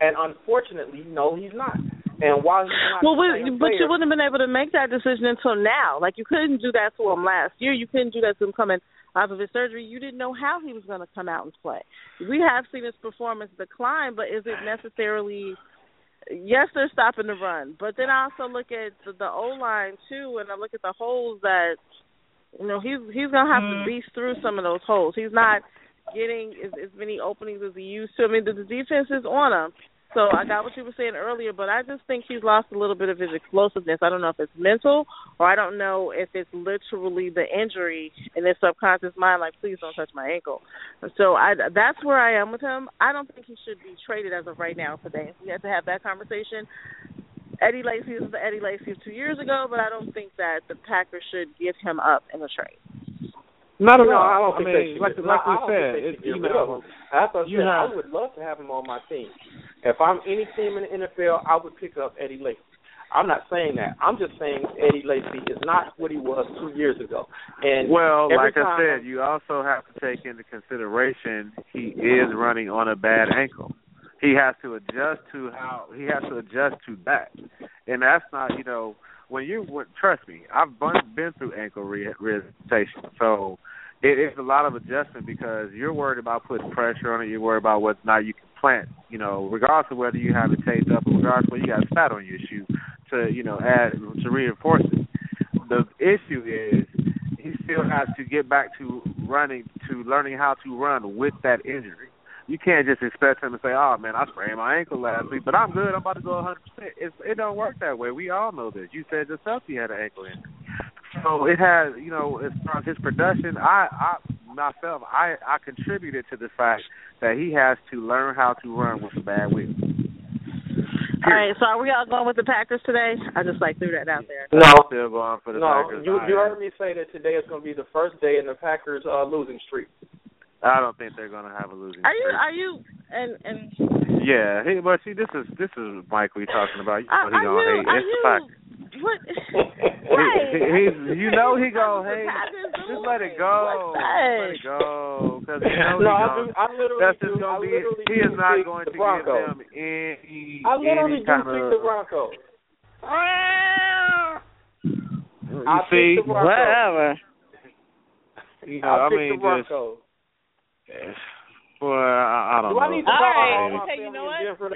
And unfortunately, no, he's not. And why he's not you wouldn't have been able to make that decision until now. Like, you couldn't do that to him last year. You couldn't do that to him coming out of his surgery. You didn't know how he was going to come out and play. We have seen his performance decline, but is it necessarily – yes, they're stopping the run. But then I also look at the O-line, too, and I look at the holes that, you know, he's going to have to beast through some of those holes. He's not getting as many openings as he used to. I mean, the defense is on him. So I got what you were saying earlier, but I just think he's lost a little bit of his explosiveness. I don't know if it's mental or I don't know if it's literally the injury in his subconscious mind, like, please don't touch my ankle. So that's where I am with him. I don't think he should be traded as of right now today. We have to have that conversation. Eddie Lacy is the Eddie Lacy of 2 years ago, but I don't think that the Packers should give him up in a trade. Not at all. I don't think they should. Like we said, I would love to have him on my team. If I'm any team in the NFL, I would pick up Eddie Lacy. I'm not saying that. I'm just saying Eddie Lacy is not what he was 2 years ago. And like I said, you also have to take into consideration he is running on a bad ankle. He has to adjust to that, and that's not, you know, when you trust me. I've been through ankle rehabilitation, so it's a lot of adjustment because you're worried about putting pressure on it. You're worried about whether or not you can plant, you know, regardless of whether you have it taped up or regardless of whether you got fat on your shoe to, you know, add to reinforce it. The issue is he still has to get back to learning how to run with that injury. You can't just expect him to say, oh, man, I sprained my ankle last week, but I'm good. I'm about to go 100%. It don't work that way. We all know this. You said yourself he had an ankle injury. So it has, you know, as far as his production, I myself contributed to the fact that he has to learn how to run with a bad wheel. All right, so are we all going with the Packers today? I just threw that out there. No, I'm still going for the Packers. You heard me say that today is going to be the first day in the Packers' losing streak. I don't think they're going to have a losing streak. Are you? Yeah, hey, but see, this is Mike we talking about. It's the Packers. What? Right. He gonna hate. Just let it go. Let it go. because you know he is not going to give them any kind of. I picked the Broncos. Well, I don't know. All right, okay, you know what? That's cool,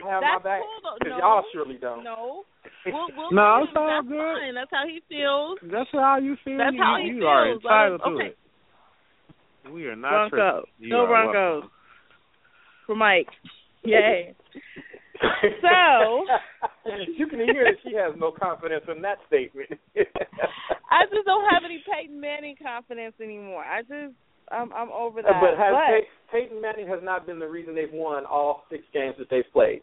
though. Y'all surely don't. No. We'll it's all good. Fine. That's how he feels. That's how you feel. That's how he feels. You are entitled to it. We are not Broncos. No Broncos. Welcome. For Mike. Yay. So. You can hear that she has no confidence in that statement. I just don't have any Peyton Manning confidence anymore. I'm over that. But Peyton Manning has not been the reason they've won all six games that they've played.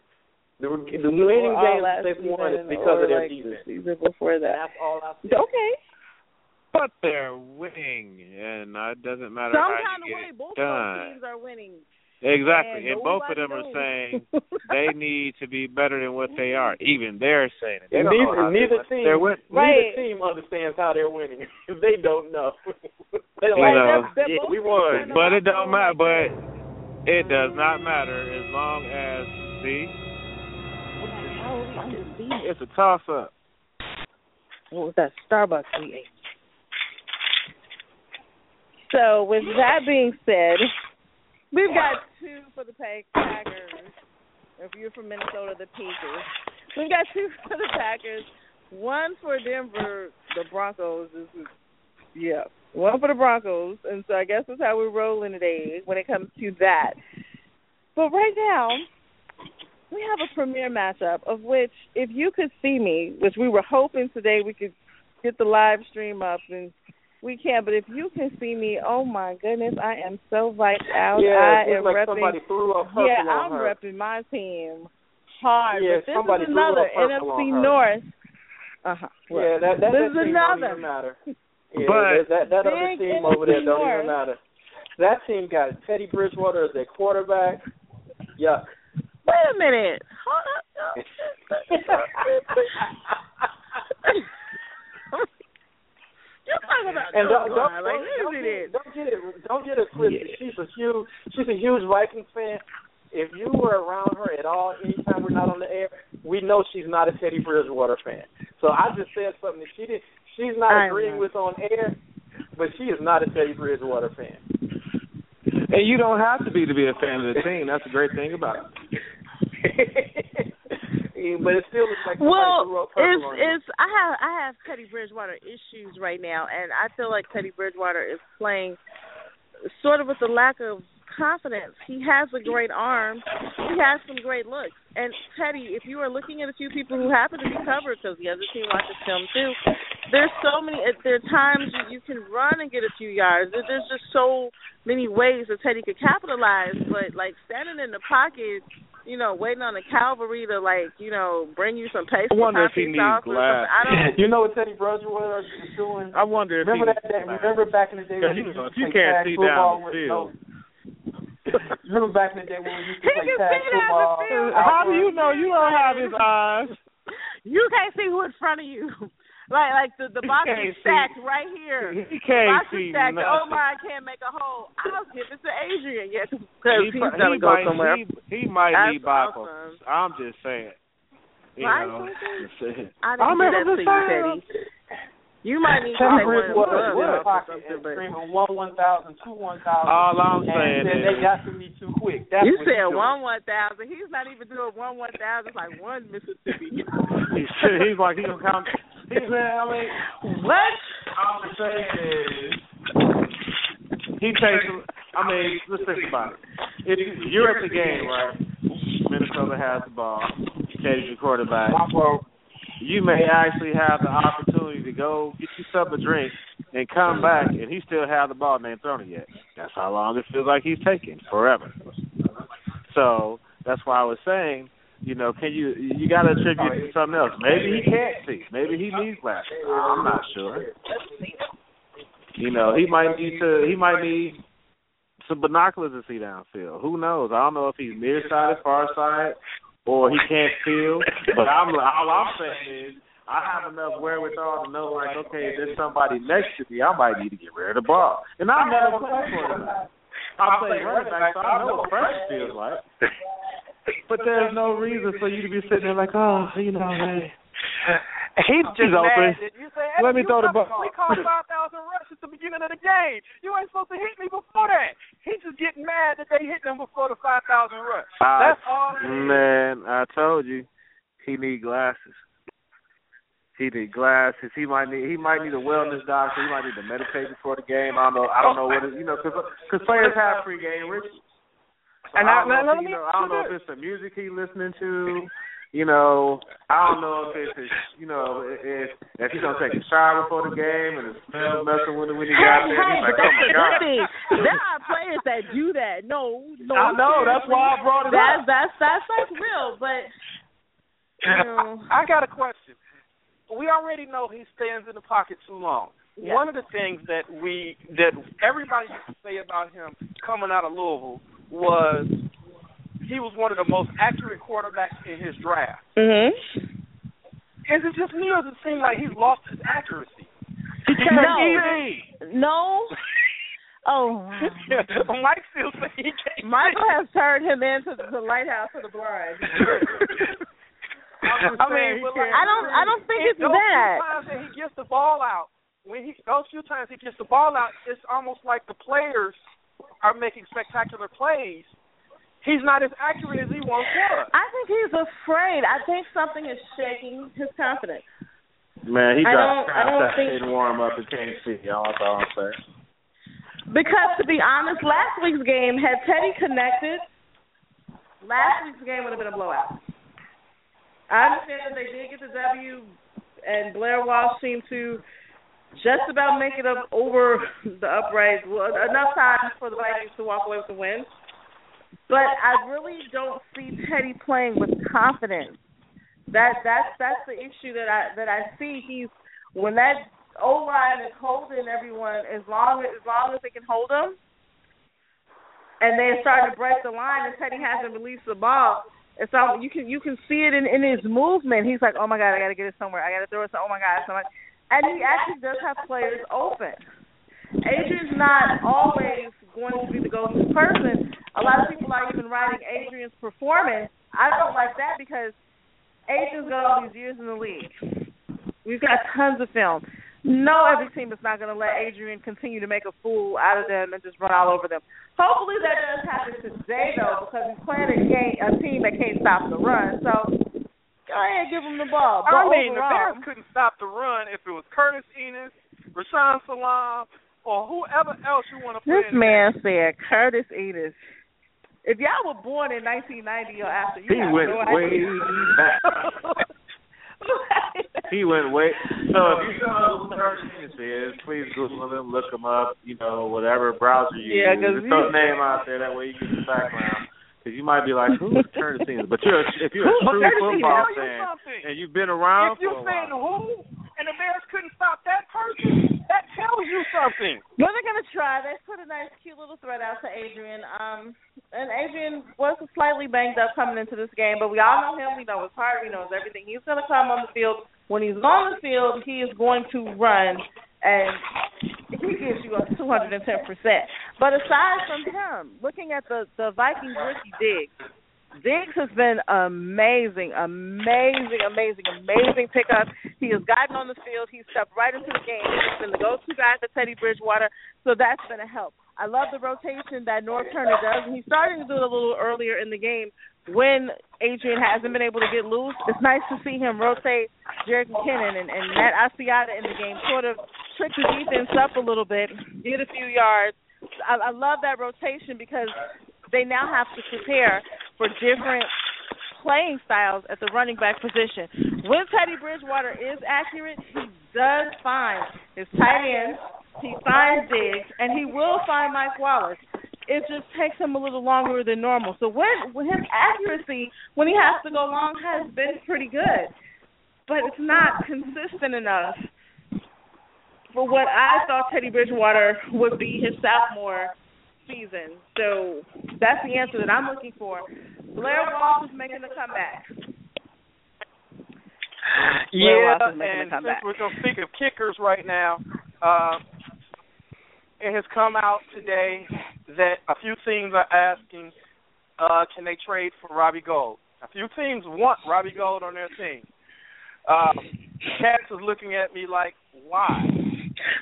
The winning games that they've won is because of their defense. Season before that. That's all I see. Okay. But they're winning, and it doesn't matter how you get it done. Both teams are winning. Exactly, and both of them are saying they need to be better than what they are. Even they're saying it. And neither team understands how they're winning. They don't know. We won, but it don't matter. But it does not matter as long as it's a toss up. What was that Starbucks we ate? So with that being said. We've got two for the Packers. If you're from Minnesota, the Packers. We've got two for the Packers. One for Denver, the Broncos. One for the Broncos. And so I guess that's how we're rolling today when it comes to that. But right now, we have a premier matchup of which, if you could see me, which we were hoping today we could get the live stream up and we can, but if you can see me, oh my goodness, I am so wiped out. Yeah, I am like repping my team hard. Yeah, but this is another NFC North. Right. Yeah, that team don't even matter. Yeah, that other team over there don't even matter. That team got Teddy Bridgewater as their quarterback. Yuck. Wait a minute. Hold up. And don't get it twisted. Yeah. She's a huge Vikings fan. If you were around her at all, anytime we're not on the air, we know she's not a Teddy Bridgewater fan. So I just said something that she didn't. She's not agreeing with on air, but she is not a Teddy Bridgewater fan. And you don't have to be a fan of the team. That's the great thing about it. But it still looks like I have Teddy Bridgewater issues right now, and I feel like Teddy Bridgewater is playing sort of with the lack of confidence. He has a great arm. He has some great looks. And Teddy, if you are looking at a few people who happen to be covered because the other team watches film too, there's so many. There are times you can run and get a few yards. There's just so many ways that Teddy could capitalize. But like standing in the pocket. You know, waiting on the cavalry to, bring you some pace. I wonder if he needs glass. You know what Teddy Bridgewater is doing? I wonder if Remember back in the day when he used to play tag football with no... Remember back in the day when we used to play tag football? How do you know you don't have his eyes? You can't see who in front of you. Like the box is stacked right here. He can't see nothing. Omar can't make a hole. I'll give it to Adrian. Yeah, because he's going to go somewhere. He might need Bible. Awesome. I'm just saying. I didn't do that to you, Teddy. You might need to take one 1,000, 2 1,000. All I'm saying is they got to me too quick. That's you said 1,000. He's not even doing 1,000. It's like one Mississippi. He's like he gonna count. He said, what? All I'm saying is he takes. Let's think about it. If you're at the game, right? Minnesota has the ball. Teddy's the quarterback. You may actually have the opportunity to go get yourself a drink and come back, and he still has the ball and ain't thrown it yet. That's how long it feels like he's taking, forever. So that's why I was saying, can you got to attribute it to something else. Maybe he can't see. Maybe he needs glasses. I'm not sure. He might need some binoculars to see downfield. Who knows? I don't know if he's nearsighted, farsighted. Or he can't feel, but all I'm saying is I have enough wherewithal to know, okay, if there's somebody next to me, I might need to get rid of the ball. And I never play quarterback. I play running back, so I know what pressure feels like. But there's no reason for you to be sitting there like, oh, you know, man. He's just open. Let me throw the ball. We called 5,000 rushes at the beginning of the game. You ain't supposed to hit me before that. He's just getting mad that they hit him before the 5,000 rush. That's all. Man, I told you, he need glasses. He need glasses. He might need a wellness doctor. He might need to meditate before the game. I don't know what it, you know, because players have pregame rituals. So and I don't know if it's the music he's listening to. You know, I don't know if it's, you know, if he's going to take a shower before the game and it's smell messing with him when he got there. He's like, oh, my God. There are players that do that. No. I know. That's why I brought it up. That's like real, but, you know. I got a question. We already know he stands in the pocket too long. Yeah. One of the things that everybody used to say about him coming out of Louisville was he was one of the most accurate quarterbacks in his draft. Mm-hmm. Is it just me, or does it seem like he's lost his accuracy? No. Oh. Mike still says he can't. Michael has turned him into the lighthouse of the blind. I don't think it's that. He gets the ball out. Those few times he gets the ball out, it's almost like the players are making spectacular plays. He's not as accurate as he once was. I think he's afraid. I think something is shaking his confidence. Man, he got to think... warm up in Kansas City, y'all. That's all I'm saying. Because, to be honest, last week's game, had Teddy connected, last week's game would have been a blowout. I understand that they did get the W, and Blair Walsh seemed to just about make it up over the uprights. Enough time for the Vikings to walk away with the win. But I really don't see Teddy playing with confidence. That's the issue that I see. He's when that O line is holding everyone as long as they can hold them, and they're starting to break the line, and Teddy hasn't released the ball. And so you can see it in his movement. He's like, oh my God, I got to get it somewhere. I got to throw it somewhere. Oh my God, somewhere. And he actually does have players open. Adrian's not always going to be the go-to person. A lot of people are even writing Adrian's performance. I don't like that because Adrian's got all these years in the league. We've got tons of film. No, every team is not going to let Adrian continue to make a fool out of them and just run all over them. Hopefully that does happen today, though, because he's playing a team that can't stop the run. So... I ain't give him the ball. But overall, the Bears couldn't stop the run if it was Curtis Enos, Rashaan Salam, or whoever else you want to play. This man said Curtis Enos. If y'all were born in 1990 or after, you he went no way back. He went way. So if you don't know who Curtis Enos is, please Google him, look him up. You know, whatever browser you use. Just throw his name out there. That way you get the background. Because you might be like, who's Curtis Enos? But if you're a true football fan and you've been around for a while. If you're saying who and the Bears couldn't stop that person, that tells you something. Well, they're going to try. They put a nice, cute little thread out to Adrian. And Adrian was slightly banged up coming into this game, but we all know him. We know his heart. We know his everything. He's going to come on the field. When he's on the field, he is going to run, and he gives you a 210%. But aside from him, looking at the Vikings rookie Diggs has been amazing pickup. He has gotten on the field. He stepped right into the game. He's been the go-to guy for Teddy Bridgewater, so that's been a help. I love the rotation that North Turner does, and he's starting to do it a little earlier in the game when Adrian hasn't been able to get loose. It's nice to see him rotate Jerick McKinnon and Matt Asiata in the game, sort of trick the defense up a little bit, get a few yards. I love that rotation because they now have to prepare for different playing styles at the running back position. When Teddy Bridgewater is accurate, he does find his tight ends, he finds Diggs, and he will find Mike Wallace. It just takes him a little longer than normal. So when his accuracy, when he has to go long, has been pretty good. But it's not consistent enough for what I thought Teddy Bridgewater would be his sophomore season. So that's the answer that I'm looking for. Blair Walsh is making a comeback. Yeah, and since we're going to speak of kickers right now, it has come out today that a few teams are asking, can they trade for Robbie Gould? A few teams want Robbie Gould on their team. Cass is looking at me like, why?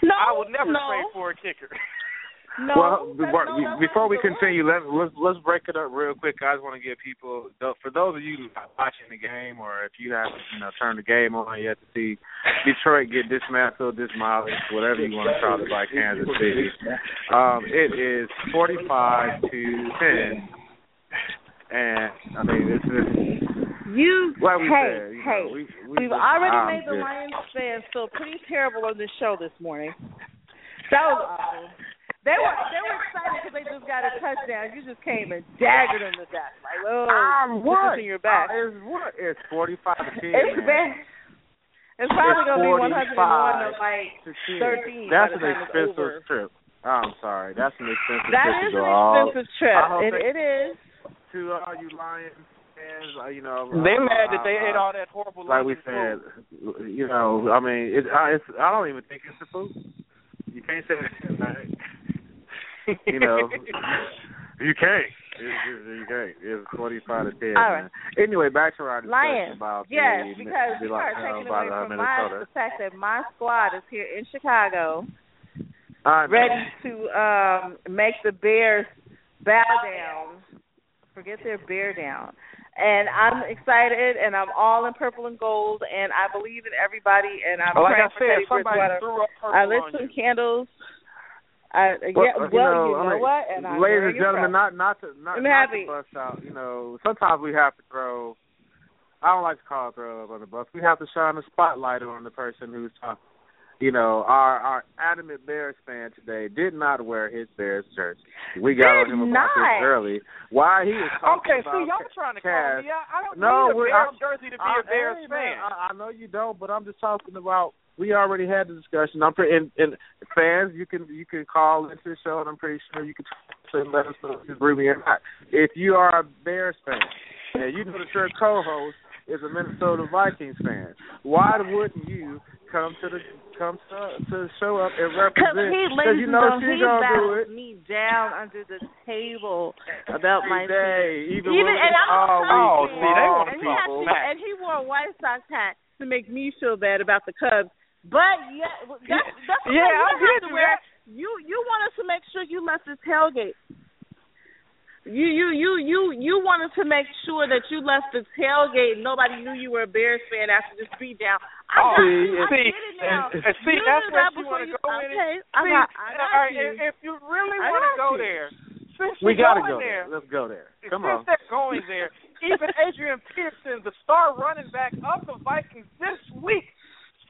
No, I would never trade for a kicker. No. Well, before we continue, let's break it up real quick. I just want to give people, for those of you watching the game, or if you haven't, turned the game on yet to see Detroit get dismantled, demolished, whatever you want to call it, by Kansas City. It is 45-10, and I mean this is. We've already made the Lions fans feel pretty terrible on this show this morning. That was awesome. They were excited because they just got a touchdown. You just came and daggered them to death. Like, oh, what? In your back. It's 45-10. It's bad. It's probably going to be 101 like 13. That's an expensive trip. I'm sorry. That's an expensive trip. That is an expensive trip. It is. To all you Lions. They're mad that they ate all that horrible. Like we said, food. I don't even think it's the food. You can't say that, right? You can't. You can't. It's 45-10. All right. Anyway, back to our discussion about Lions. Yes, because we are taking away from Lions the fact that my squad is here in Chicago, ready to make the Bears bow down. Forget their bear down. And I'm excited, and I'm all in purple and gold, and I believe in everybody, and I'm praying for Teddy Bridgewater. I lit some candles. What? And I'm ladies and gentlemen, not to bust out. Sometimes we have to throw. I don't like to call it throw up on the bus. We have to shine a spotlight on the person who's talking. Our adamant Bears fan today did not wear his Bears jersey. We got on him about this early. Why he was talking about y'all trying to call me out. I don't need a Bears jersey to be a Bears fan. I know you don't, but I'm just talking about. We already had the discussion. I'm pretty, and fans, you can call into the show, and I'm pretty sure you can let us know if you agree or not. If you are a Bears fan, and you know that your co-host is a Minnesota Vikings fan, why wouldn't you come to show up and represent? Because he battled me down under the table about my team. And he wore a White Sox hat to make me feel bad about the Cubs. But that's what you have to wear. You want us to make sure you left this tailgate. You wanted to make sure that you left the tailgate and nobody knew you were a Bears fan after this beatdown. I see, that's what you want to go in. Okay, if you really want to go there, we got to go there. Let's go there. Come on. Since they're going there, even Adrian Peterson, the star running back of the Vikings this week,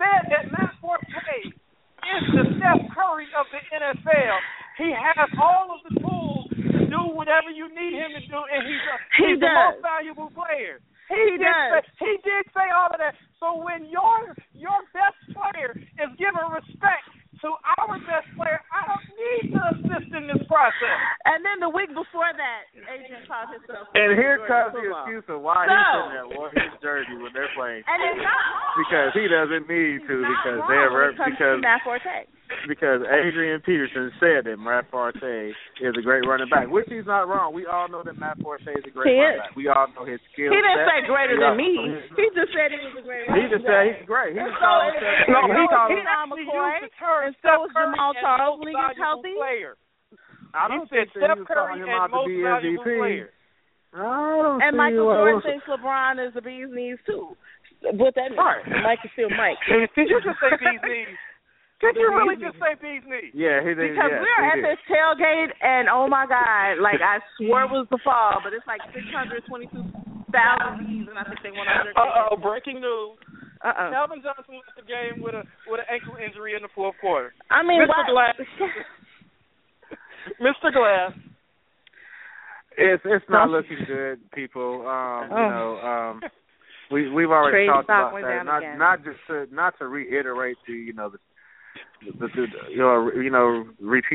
said that Matt Forte is the Steph Curry of the NFL. He has all of the tools. Do whatever you need him to do, and he's the most valuable player. He did say all of that. So when your best player is giving respect to our best player, I don't need to assist in this process. And then the week before that, Adrian called himself. And here comes the excuse of why he's in that Warriors jersey when they're playing. And it's not wrong. Because he doesn't need to. Because Adrian Peterson said that Matt Forte is a great running back, which he's not wrong. We all know that Matt Forte is a great running back. We all know his skill set. He didn't say greater than me. He just said he was a great running back. He just said he's great. He just called himself McCoy, and so was Jamal Charles when he gets healthy. I don't think that he was calling him out to be MVP. And Michael Jordan thinks LeBron is the bee's knees, too. But that Mike is still Mike. Did you just say bee's knees? Did you really just say bee's knees? Yeah, he did. Because we're at this tailgate, and oh my God, like I swore it was the fall, but it's like 622,000 bees, and I think they want to understand. Uh-oh, breaking news. Uh-oh. Calvin Johnson left the game with an ankle injury in the fourth quarter. I mean, Mr. Glass. It's not looking good, people. We've already talked about that. Not to reiterate repeat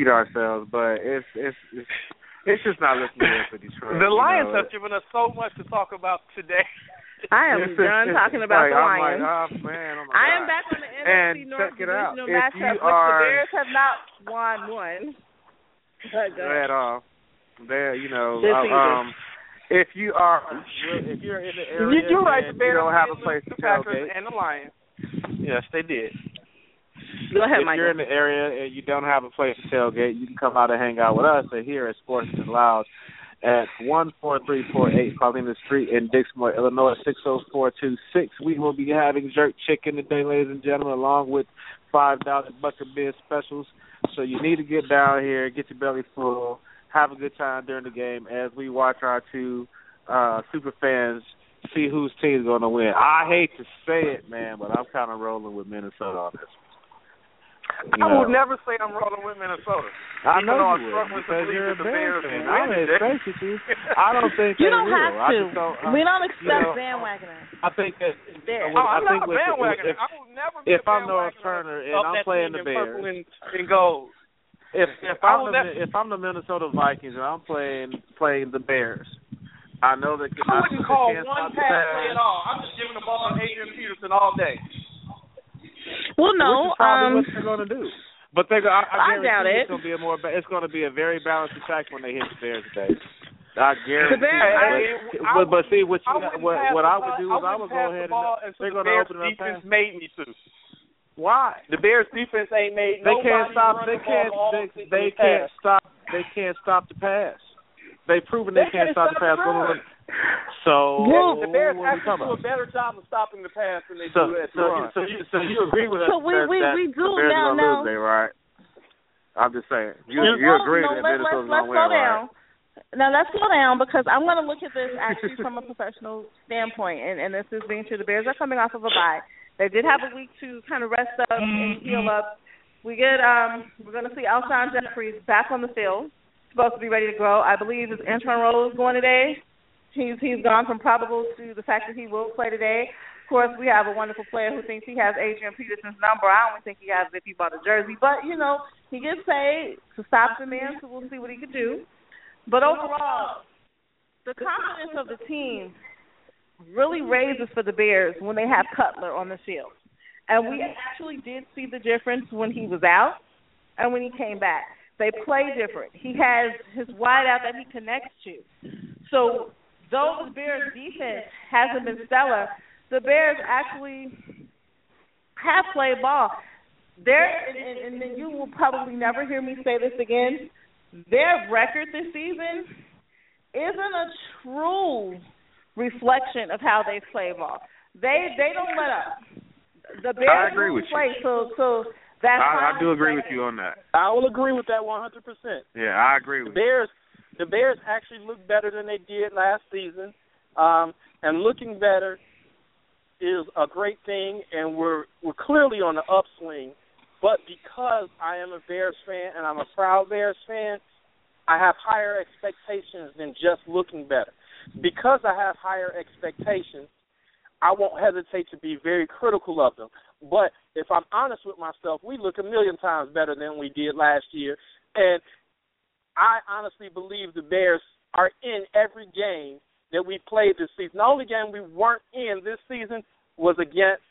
ourselves, but it's just not looking good for Detroit. The Lions have given us so much to talk about today. I am done talking about the Lions. I am back on the NFC North divisional matchup, which the Bears have not won one. But, There, you know, if you are, if you're in the area, you're right, the Bears, you don't have a place to tailgate. And the Lions. Yes, they did. Go ahead, Mike. If you're in the area and you don't have a place to tailgate, you can come out and hang out with us and here at Sports and Loud at 14348 Paulina Street in Dixmoor, Illinois, 60426. We will be having jerk chicken today, ladies and gentlemen, along with $5 bucket beer specials. So you need to get down here, get your belly full, have a good time during the game as we watch our two super fans see whose team is going to win. I hate to say it, man, but I'm kind of rolling with Minnesota on this. I would never say I'm rolling with Minnesota. I know you would, because you're a Bears fan. I'm expecting you. I don't think you don't have to. We don't expect bandwagoners. I think that. I'm not a bandwagoner. I will never be a bandwagoner. If I'm North Turner and I'm playing the Bears in gold. If I'm the Minnesota Vikings and I'm playing the Bears, I know that I wouldn't call one pass play at all. I'm just giving the ball to Adrian Peterson all day. Well, no, which is probably what they're going to do. But I doubt it. It's going to be a very balanced attack when they hit the Bears today. I guarantee. What I would do is I would go ahead and they're going to open up pass. Made me to. Why? The Bears defense ain't made. They can't stop the pass. They've proven they can't stop the pass. So the Bears actually do a better job of stopping the pass than they do at the run. So you agree with us? So we do now. Lose, right? I'm just saying you agree that Minnesota's going to win, right? Now let's slow down, because I'm going to look at this actually from a professional standpoint, and this is being true. The Bears are coming off of a bye. They did have a week to kind of rest up and heal up. We're going to see Alshon Jeffries back on the field, supposed to be ready to go. I believe his intern role is going today. He's gone from probable to the fact that he will play today. Of course, we have a wonderful player who thinks he has Adrian Peterson's number. I don't think he has it if he bought a jersey. But, you know, he gets paid to stop the man, so we'll see what he can do. But overall, the confidence of the team really raises for the Bears when they have Cutler on the field. And we actually did see the difference when he was out and when he came back. They play different. He has his wideout that he connects to. So though the Bears' defense hasn't been stellar, the Bears actually have played ball. And you will probably never hear me say this again, their record this season isn't a true reflection of how they play ball. They don't let up. The Bears play, so that's I do agree with you on that. I will agree with that 100%. Yeah, I agree with you. The Bears actually look better than they did last season, and looking better is a great thing, and we're clearly on the upswing. But because I am a Bears fan and I'm a proud Bears fan, I have higher expectations than just looking better. Because I have higher expectations, I won't hesitate to be very critical of them. But if I'm honest with myself, we look a million times better than we did last year, and I honestly believe the Bears are in every game that we played this season. The only game we weren't in this season was against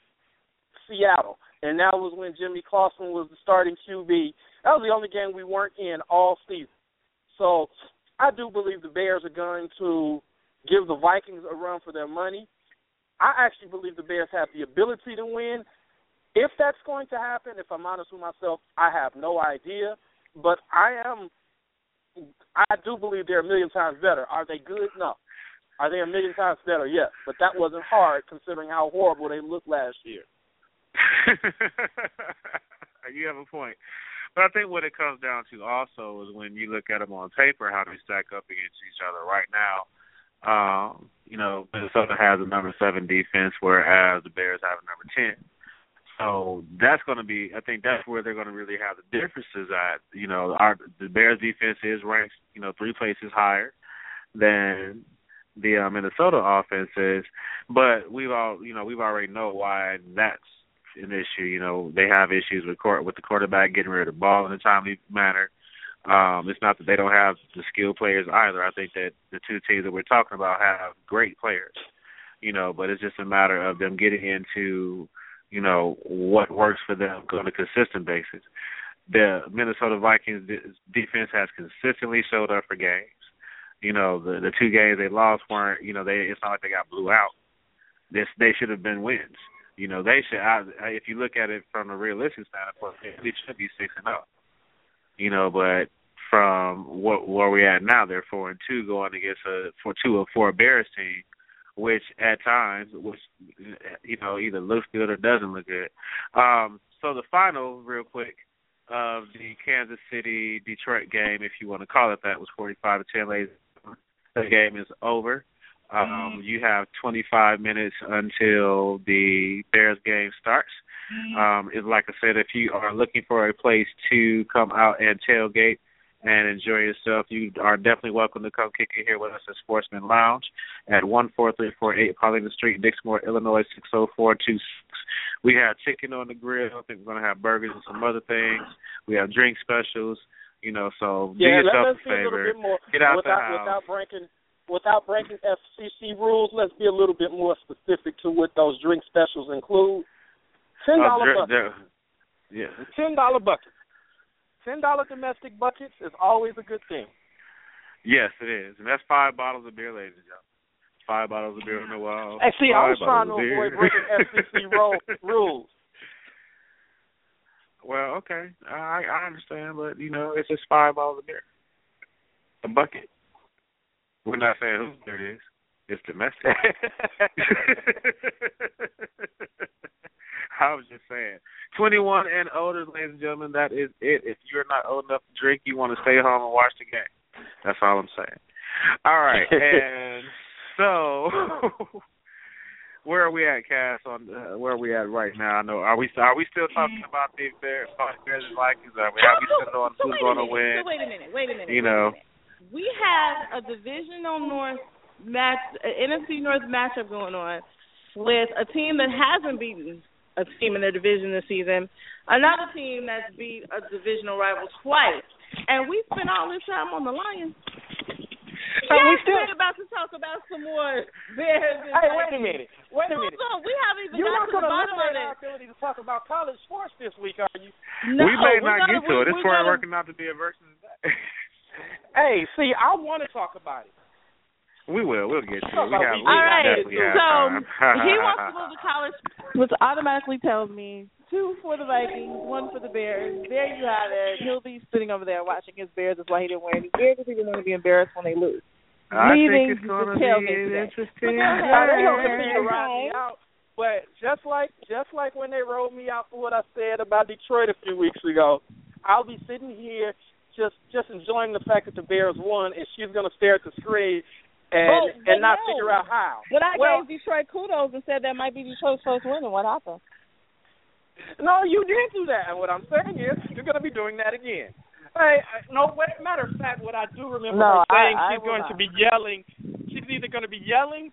Seattle, and that was when Jimmy Clausen was the starting QB. That was the only game we weren't in all season. So I do believe the Bears are going to give the Vikings a run for their money. I actually believe the Bears have the ability to win. If that's going to happen, if I'm honest with myself, I have no idea, but I do believe they're a million times better. Are they good? No. Are they a million times better? Yes. But that wasn't hard considering how horrible they looked last year. You have a point. But I think what it comes down to also is when you look at them on paper, how they stack up against each other. Right now, Minnesota has a number 7 defense, whereas the Bears have a number 10. So that's going to be, I think that's where they're going to really have the differences at. You know, the Bears defense is ranked, 3 places higher than the Minnesota offense is. But we've already know why that's an issue. You know, they have issues with the quarterback getting rid of the ball in a timely manner. It's not that they don't have the skilled players either. I think that the two teams that we're talking about have great players, but it's just a matter of them getting into what works for them on a consistent basis. The Minnesota Vikings defense has consistently showed up for games. you know, the two games they lost weren't, you know, it's not like they got blew out. They should have been wins. You know, they should. If you look at it from a realistic standpoint, they should be 6-0. You know, but from where we at now, they're 4-2 going against a 4 Bears team, which at times, you know, either looks good or doesn't look good. So the final, real quick, of the Kansas City Detroit game, if you want to call it that, was 45-10. Ladies, the game is over. You have 25 minutes until the Bears game starts. It's like I said, if you are looking for a place to come out and tailgate and enjoy yourself, you are definitely welcome to come kick it here with us at Sportsman Lounge at 14348 Paulina Street, Dixmoor, Illinois, 60426. We have chicken on the grill. I think we're going to have burgers and some other things. We have drink specials, you know, so do yourself a favor. Get out the house. Without breaking FCC rules, let's be a little bit more specific to what those drink specials include. $10 buckets. $10 domestic buckets is always a good thing. Yes, it is. And that's 5 bottles of beer, ladies and gentlemen. 5 bottles of beer in a while. Hey, see, I was trying to avoid breaking FCC rules. Well, okay. I understand, but, you know, it's just 5 bottles of beer. A bucket. We're not saying whose beer it is. It's domestic. I was just saying. 21 and older, ladies and gentlemen, that is it. If you're not old enough to drink, you want to stay home and watch the game. That's all I'm saying. All right. And so where are we at, Cass? Where are we at right now? I know. Are we still talking about the Bears and Vikings? Are we still on who's going to win? Wait a minute. You know. We have a NFC North matchup going on with a team that hasn't beaten a team in their division this season, another team that's beat a divisional rival twice, and we spent all this time on the Lions. So yes, we're about to talk about some more Bears. Hey, wait a minute. Hold on, we haven't even got to the bottom of it. You're not going to limit our ability to talk about college sports this week, are you? No, we may not get to it. It's where working out to be a versus. Hey, see, I want to talk about it. We will. We'll get to it. All right. So he wants to go to college, which automatically tells me 2 for the Vikings, 1 for the Bears. There you have it. He'll be sitting over there watching his Bears. That's why he didn't wear any gear, because he didn't want to be embarrassed when they lose. Leaving the tailgate today. Interesting. They don't continue to ride me out. But just like when they rolled me out for what I said about Detroit a few weeks ago, I'll be sitting here. Just enjoying the fact that the Bears won, and she's going to stare at the screen and not figure out how. When I gave Detroit kudos and said that might be Detroit's first win, what happened? No, you did do that. And what I'm saying is you're going to be doing that again. Matter of fact, what I do remember she's either going to be yelling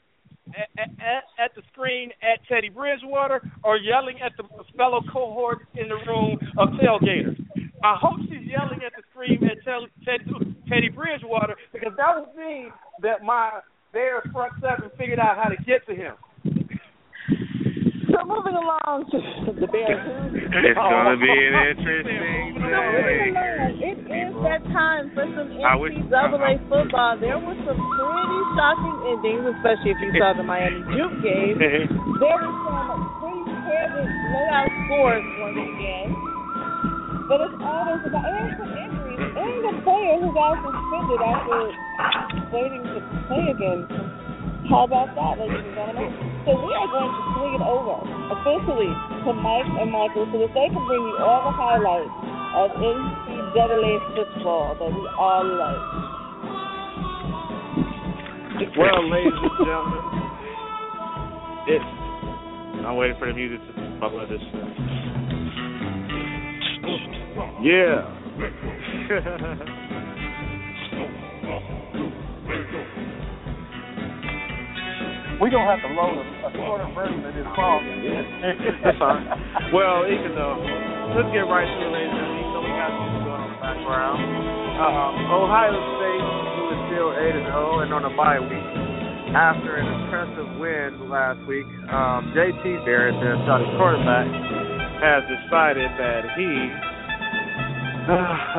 at the screen at Teddy Bridgewater or yelling at the fellow cohort in the room of tailgaters. I hope she's yelling at the screen at Teddy Bridgewater, because that would mean that my Bears front seven figured out how to get to him. So moving along to the Bears. It's going to be an interesting day. It is that time for some NCAA football. There was some pretty shocking endings, especially if you saw the Miami Duke game. There was some pretty terrible blowout scores once again. But it's always about some injuries and the player who got suspended after waiting to play again. How about that, ladies and gentlemen? So we are going to swing it over officially to Mike and Michael so that they can bring you all the highlights of NCAA football that we all like. Well, ladies and gentlemen, I'm waiting for the music to bubble this show. Yeah. We don't have to load a shorter version of this song. That's fine. Well, even though, let's get right to it, ladies and gentlemen. Even though we got something going on in the background. Ohio State, who is still 8-0 and on a bye week after an impressive win last week, JT Barrett, their starting quarterback, has decided that he,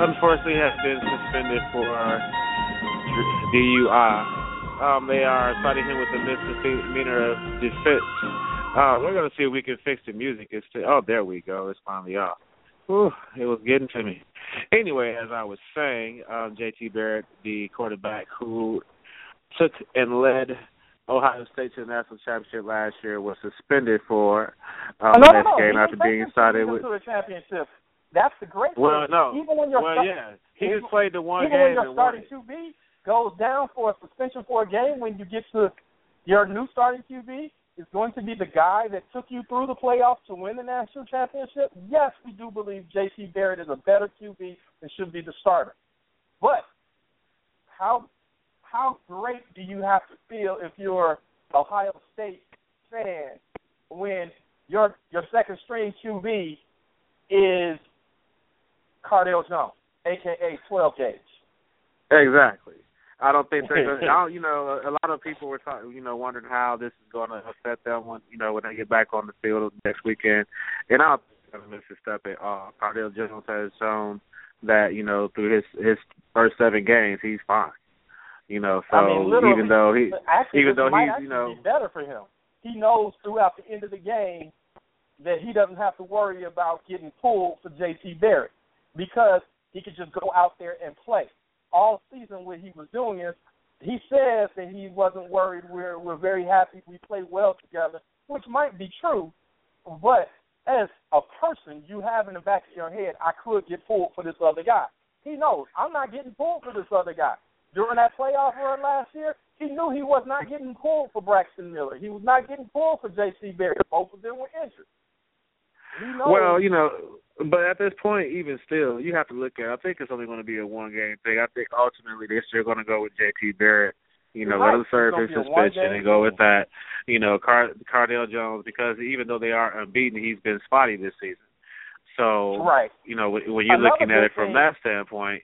unfortunately, has been suspended for DUI. They are citing him with a misdemeanor of defense. We're going to see if we can fix the music. There we go. It's finally off. Whew, it was getting to me. Anyway, as I was saying, JT Barrett, the quarterback who took and led Ohio State to the national championship last year, was suspended for game after being cited with the championship. That's the great thing. He just played the one game. Even when your starting QB goes down for a suspension for a game, when you get to your new starting QB, is going to be the guy that took you through the playoffs to win the national championship. Yes, we do believe J.C. Barrett is a better QB and should be the starter. But how great do you have to feel if you're an Ohio State fan when your second string QB is Cardale Jones, a.k.a. 12-gauge? Exactly. I don't think they're going to, a lot of people were talking, wondering how this is going to affect them when they get back on the field next weekend. And I don't think they're going to miss a step at all. Cardale Jones has shown that, through his first 7 games, he's fine. So even though be better for him. He knows throughout the end of the game that he doesn't have to worry about getting pulled for J.T. Barrett because he could just go out there and play. All season, what he was doing is he says that he wasn't worried. We're very happy. We play well together, which might be true. But as a person, you have in the back of your head, I could get pulled for this other guy. He knows I'm not getting pulled for this other guy. During that playoff run last year, he knew he was not getting pulled for Braxton Miller. He was not getting pulled for J.C. Barrett. Both of them were injured. Well, but at this point, even still, you have to look at. I think it's only going to be a one-game thing. I think ultimately this year going to go with J.T. Barrett. Let him serve his suspension and go with that. Cardale Jones, because even though they are unbeaten, he's been spotty this season. So, right. When you're looking at it from that standpoint,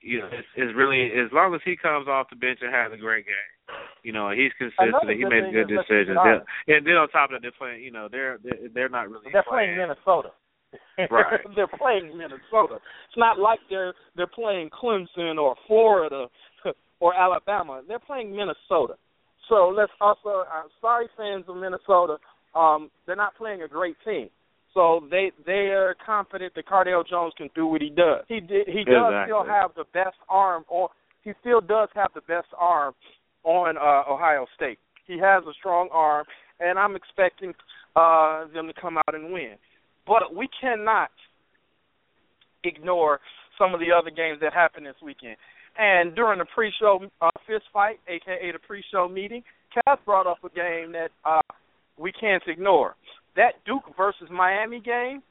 it's really as long as he comes off the bench and has a great game. He's consistent. He makes good decisions. And then on top of that, they're playing. They're not really. They're playing Minnesota. Right. They're playing Minnesota. It's not like they're playing Clemson or Florida or Alabama. They're playing Minnesota. So let's also. I'm sorry, fans of Minnesota. They're not playing a great team. So they're confident that Cardale Jones can do what he does. He still does have the best arm on Ohio State. He has a strong arm, and I'm expecting them to come out and win. But we cannot ignore some of the other games that happened this weekend. And during the pre-show fist fight, a.k.a. the pre-show meeting, Cass brought up a game that we can't ignore. That Duke versus Miami game,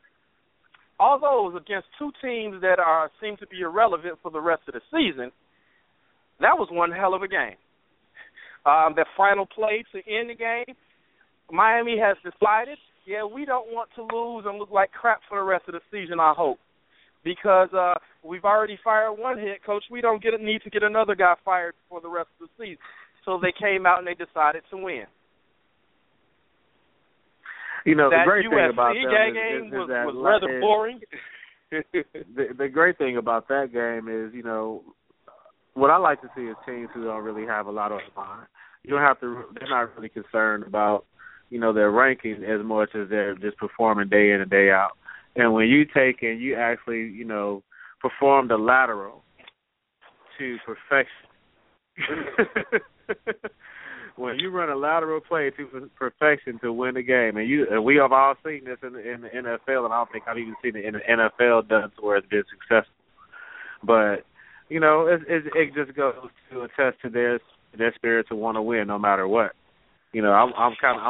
although it was against two teams that seem to be irrelevant for the rest of the season, that was one hell of a game. That final play to end the game, Miami has decided, we don't want to lose and look like crap for the rest of the season, I hope, because we've already fired one head coach. We don't need to get another guy fired for the rest of the season. So they came out and they decided to win. The great thing about that game was rather boring. The great thing about that game is, what I like to see is teams who don't really have a lot on the line. They're not really concerned about, their ranking as much as they're just performing day in and day out. And when you take and you actually, perform the lateral to perfection. When you run a lateral play to perfection to win the game, and we have all seen this in the NFL, and I don't think I've even seen it in the NFL done to where it's been successful. But it just goes to attest to their spirit to want to win no matter what. I'm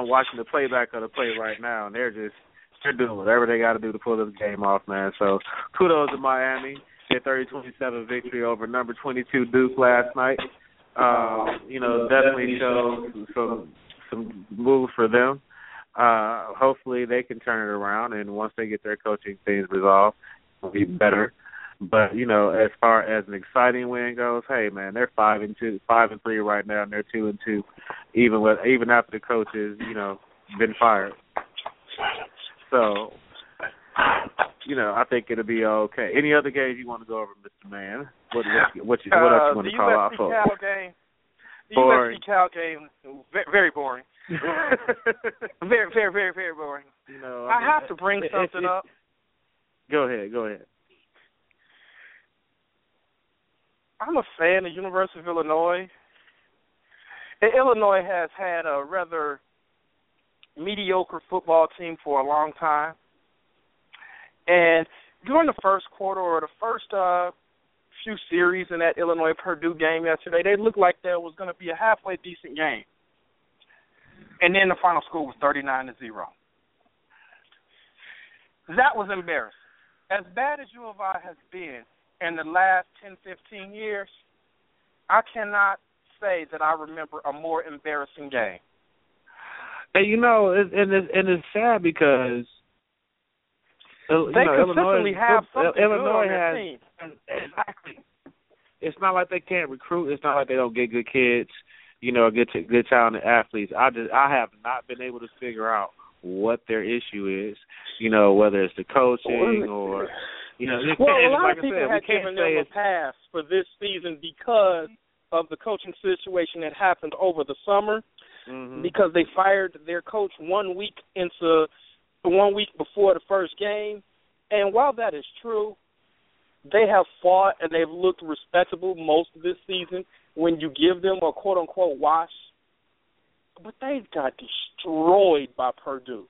watching the playback of the play right now, and they're doing whatever they got to do to pull this game off, man. So kudos to Miami, their 30-27 victory over number 22 Duke last night. Definitely shows some moves for them. Hopefully they can turn it around, and once they get their coaching things resolved, it'll be better. But as far as an exciting win goes, hey man, they're 5-3 right now, and they're 2-2, even after the coach has been fired. So you know, I think it'll be okay. Any other games you want to go over, Mr. Man? What else you want to call out for? The USC Cal game, very boring. very boring. You know, I have to bring something up. Go ahead. I'm a fan of University of Illinois. And Illinois has had a rather mediocre football team for a long time. And during the first quarter or the first few series in that Illinois-Purdue game yesterday, they looked like there was going to be a halfway decent game. And then the final score was 39-0. That was embarrassing. As bad as U of I has been in the last 10, 15 years, I cannot say that I remember a more embarrassing game. And, you know, it's sad because Illinois has exactly. It's not like they can't recruit. It's not like they don't get good kids, you know, good talented athletes. I have not been able to figure out what their issue is, you know, whether it's the coaching or, you know. A lot of people have given them a pass for this season because of the coaching situation that happened over the summer, mm-hmm. because they fired their coach 1 week into 1 week before the first game. And while that is true, they have fought and they've looked respectable most of this season when you give them a quote-unquote wash. But they got destroyed by Purdue.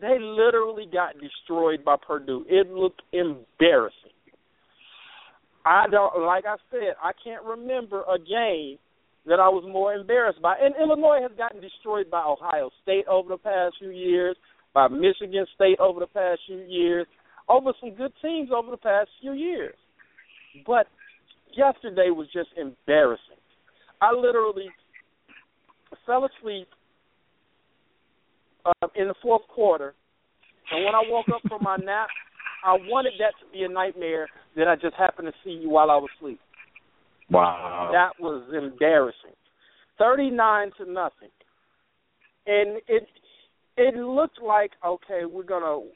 They literally got destroyed by Purdue. It looked embarrassing. I can't remember a game that I was more embarrassed by. And Illinois has gotten destroyed by Ohio State over the past few years, by Michigan State over the past few years, over some good teams over the past few years. But yesterday was just embarrassing. I literally fell asleep in the fourth quarter, and when I woke up from my nap, I wanted that to be a nightmare that I just happened to see you while I was asleep. Wow. That was embarrassing. 39-0. And it looked like, okay, we're going to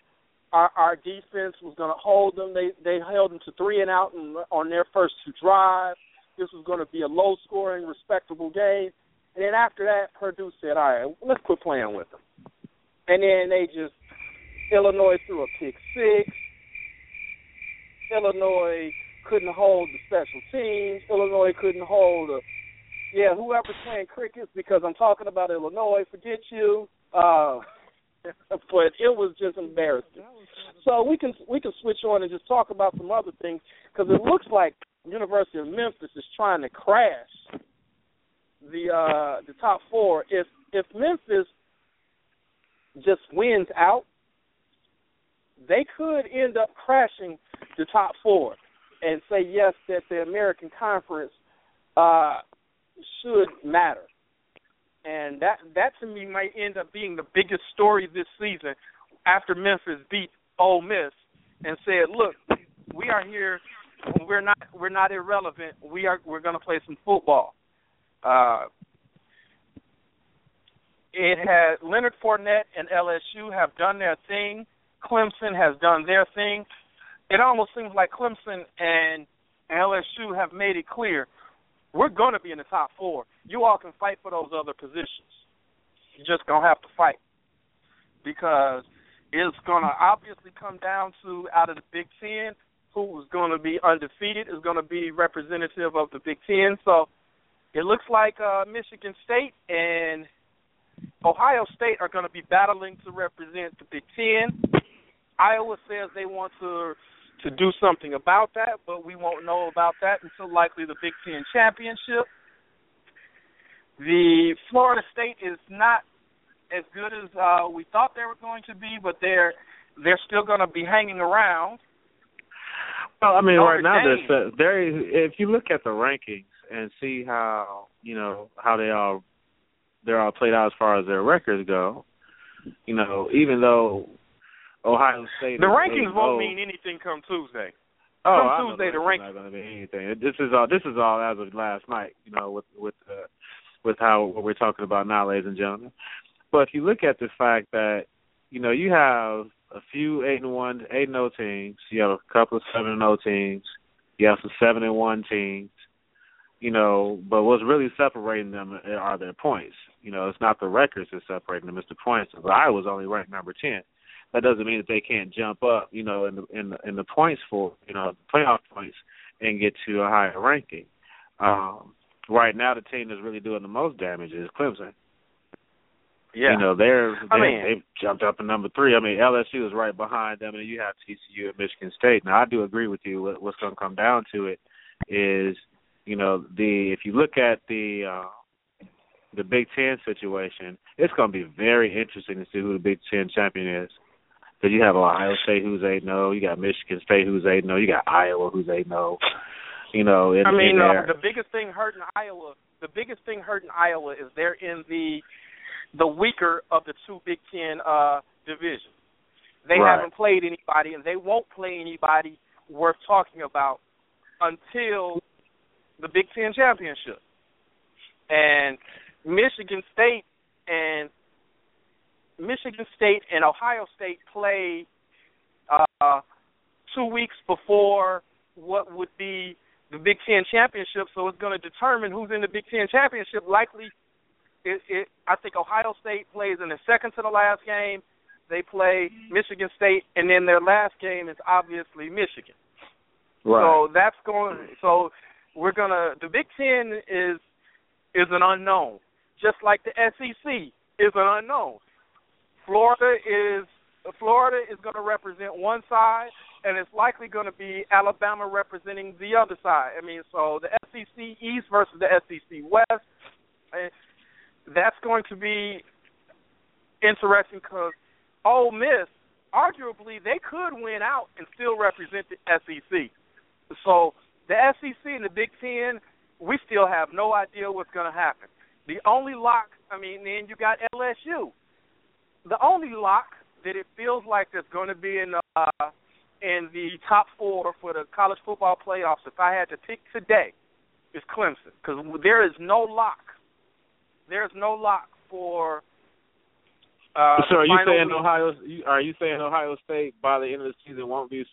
– our defense was going to hold them. They held them to 3-and-out on their first two drives. This was going to be a low-scoring, respectable game. And then after that, Purdue said, all right, let's quit playing with them. And then they just – Illinois threw a pick six. Illinois couldn't hold the special teams. Illinois couldn't hold whoever's playing crickets, because I'm talking about Illinois, forget you. But it was just embarrassing. So we can switch on and just talk about some other things, because it looks like University of Memphis is trying to crash the top four. If Memphis just wins out, they could end up crashing the top four and say yes, that the American Conference should matter. And that to me might end up being the biggest story this season, after Memphis beat Ole Miss and said, "Look, we are here. We're not irrelevant. We're going to play some football." Leonard Fournette and LSU have done their thing. Clemson has done their thing. It almost seems like Clemson and LSU have made it clear, we're going to be in the top four. You all can fight for those other positions. You're just going to have to fight, because it's going to obviously come down to, out of the Big Ten, who's going to be undefeated is going to be representative of the Big Ten. So it looks like Michigan State and Ohio State are going to be battling to represent the Big Ten. Iowa says they want to do something about that, but we won't know about that until likely the Big Ten championship. The Florida State is not as good as we thought they were going to be, but they're still going to be hanging around. Well, I mean, right now, if you look at the rankings and see how, you know, how they're all played out as far as their records go, you know, even though Ohio State. The rankings won't mean anything come Tuesday. The rankings not going to mean anything. This is all as of last night. You know, with what we're talking about now, ladies and gentlemen. But if you look at the fact that you know, you have a few 8-1, 8-0 teams. You have a couple of 7-0 teams. You have some 7-1 teams. You know, but what's really separating them are their points. You know, it's not the records that's separating them; it's the points. But Iowa's only ranked number 10. That doesn't mean that they can't jump up, you know, in the points for, you know, playoff points and get to a higher ranking. Right now, the team that's really doing the most damage is Clemson. Yeah, you know, they've jumped up to number 3. I mean, LSU is right behind them, and you have TCU and Michigan State. Now, I do agree with you. What's going to come down to it is, you know, if you look at the Big Ten situation, it's going to be very interesting to see who the Big Ten champion is. Because you have Ohio State who's 8-0, you got Michigan State who's 8-0, you got Iowa who's 8-0. You know, the biggest thing hurting Iowa is they're in the weaker of the two Big Ten divisions. They haven't played anybody, and they won't play anybody worth talking about until the Big Ten championship. And Michigan State and Ohio State play 2 weeks before what would be the Big Ten championship, so it's going to determine who's in the Big Ten championship. Likely, I think Ohio State plays in the second to the last game. They play Michigan State, and then their last game is obviously Michigan. Right. The Big Ten is an unknown, just like the SEC is an unknown. Florida is going to represent one side, and it's likely going to be Alabama representing the other side. I mean, so the SEC East versus the SEC West, that's going to be interesting because Ole Miss, arguably, they could win out and still represent the SEC. So the SEC and the Big Ten, we still have no idea what's going to happen. Then you got LSU. The only lock that it feels like that's going to be in the top 4 for the college football playoffs, if I had to pick today, is Clemson, because there is no lock. There is no lock for. So are you saying Ohio State by the end of the season won't be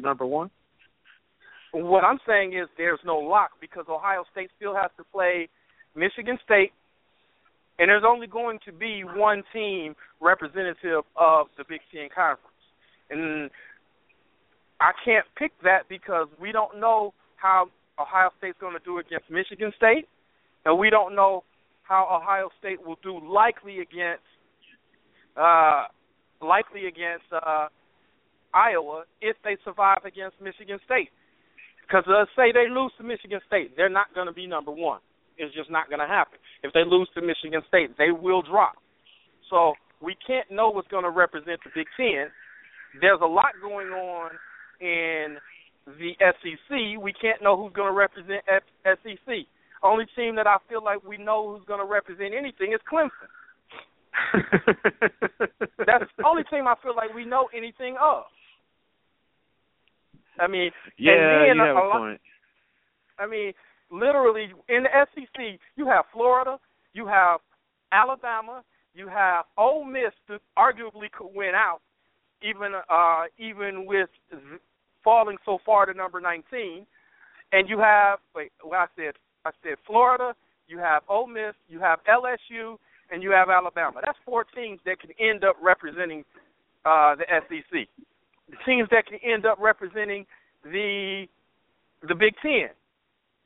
number 1? What I'm saying is there's no lock because Ohio State still has to play Michigan State. And there's only going to be one team representative of the Big Ten Conference. And I can't pick that because we don't know how Ohio State's going to do against Michigan State, and we don't know how Ohio State will do likely against Iowa if they survive against Michigan State. Because let's say they lose to Michigan State, they're not going to be number 1. It's just not going to happen. If they lose to Michigan State, they will drop. So we can't know what's going to represent the Big Ten. There's a lot going on in the SEC. We can't know who's going to represent SEC. Only team that I feel like we know who's going to represent anything is Clemson. That's the only team I feel like we know anything of. I mean, yeah, and then you have a point. I mean, literally, in the SEC, you have Florida, you have Alabama, you have Ole Miss that arguably could win out, even with falling so far to number 19. And you have I said Florida, you have Ole Miss, you have LSU, and you have Alabama. That's 4 teams that can end up representing the SEC. The teams that can end up representing the Big Ten.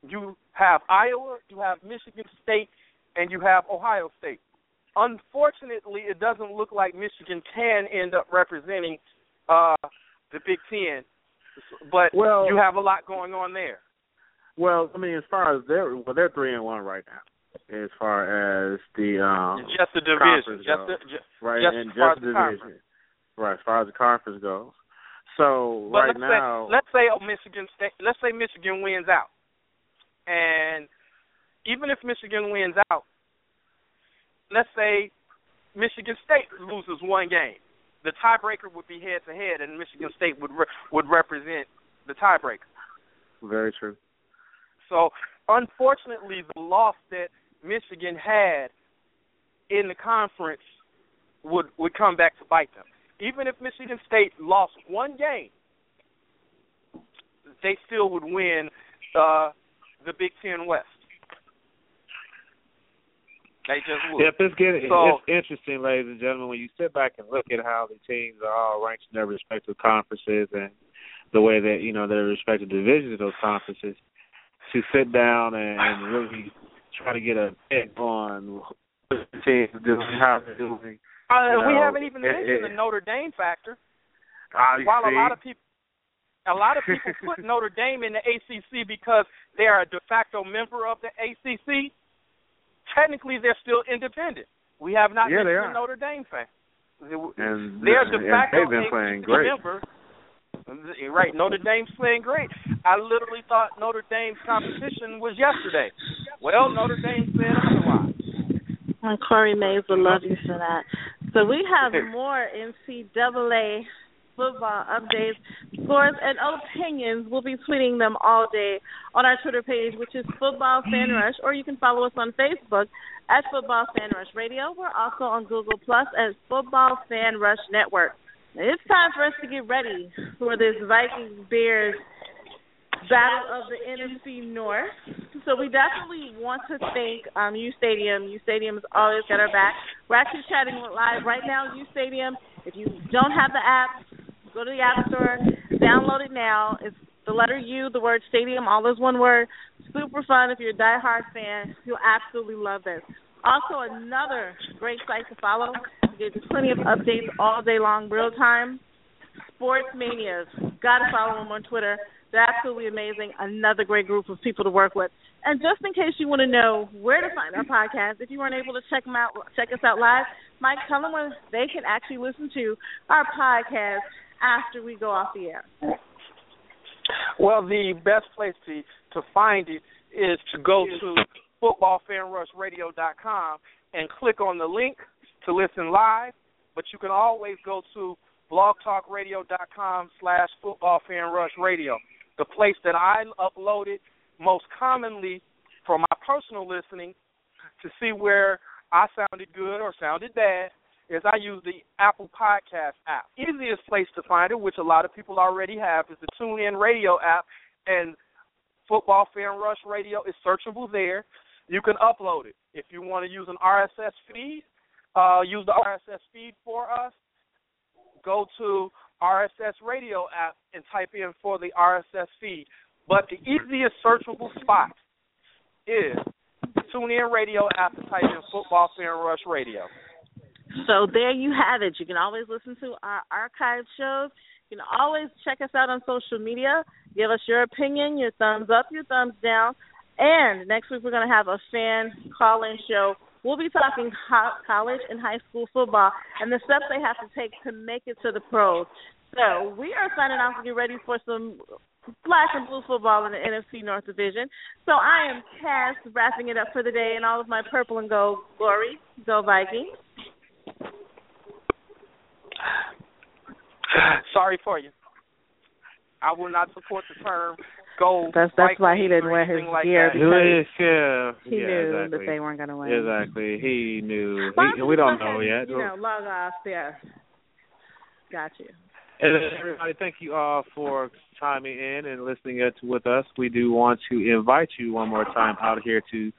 You have Iowa, you have Michigan State, and you have Ohio State. Unfortunately, it doesn't look like Michigan can end up representing the Big Ten, but you have a lot going on there. Well, I mean, as far as they're 3-1 right now, as far as the just the division, right? As far as the conference goes. So but let's say Michigan State. Let's say Michigan wins out. And even if Michigan wins out, let's say Michigan State loses one game. The tiebreaker would be head-to-head, and Michigan State would represent the tiebreaker. Very true. So, unfortunately, the loss that Michigan had in the conference would come back to bite them. Even if Michigan State lost one game, they still would win the Big Ten West. They just would. Yep, it's interesting, ladies and gentlemen, when you sit back and look at how the teams are all ranked in their respective conferences and the way that, you know, their respective divisions of those conferences, to sit down and really try to get a pick on what the team is doing, how they're doing. We haven't even mentioned the Notre Dame factor. While a lot of people put Notre Dame in the ACC because they are a de facto member of the ACC, technically they're still independent. We have not been a Notre Dame fan. They're de facto they've been playing great. Member. Right, Notre Dame's playing great. I literally thought Notre Dame's competition was yesterday. Well, Notre Dame said otherwise. And Corey Mays will love you for that. So we have more NCAA football updates, scores, and opinions. We'll be tweeting them all day on our Twitter page, which is Football Fan Rush, or you can follow us on Facebook at Football Fan Rush Radio. We're also on Google Plus as Football Fan Rush Network. It's time for us to get ready for this Vikings Bears battle of the NFC North. So we definitely want to thank U Stadium. U Stadium's always got our back. We're actually chatting live right now, U Stadium. If you don't have the app, go to the App Store, download it now. It's the letter U, the word stadium, all is one word. Super fun. If you're a diehard fan, you'll absolutely love this. Also, another great site to follow. There's plenty of updates all day long, real time. Sports Manias. Got to follow them on Twitter. They're absolutely amazing. Another great group of people to work with. And just in case you want to know where to find our podcast, if you weren't able to check us out live, Mike, tell them when they can actually listen to our podcast after we go off the air. Well, the best place to find it is to go to footballfanrushradio.com and click on the link to listen live, but you can always go to blogtalkradio.com/footballfanrushradio. The place that I upload it most commonly for my personal listening to see where I sounded good or sounded bad is I use the Apple Podcast app. Easiest place to find it, which a lot of people already have, is the TuneIn Radio app, and Football Fan Rush Radio is searchable there. You can upload it. If you want to use an RSS feed, use the RSS feed for us. Go to RSS Radio app and type in for the RSS feed. But the easiest searchable spot is the TuneIn Radio app and type in Football Fan Rush Radio. So there you have it. You can always listen to our archive shows. You can always check us out on social media. Give us your opinion, your thumbs up, your thumbs down. And next week we're going to have a fan call-in show. We'll be talking college and high school football and the steps they have to take to make it to the pros. So we are signing off to get ready for some black and blue football in the NFC North Division. So I am Cass, wrapping it up for the day in all of my purple and gold glory. Go Vikings. Sorry for you. I will not support the term gold. That's why he didn't wear his gear. He knew that they weren't going to win. Exactly. He knew. We don't know yet. You know, log off there. Got you. And everybody, thank you all for chiming in and listening with us. We do want to invite you one more time out here to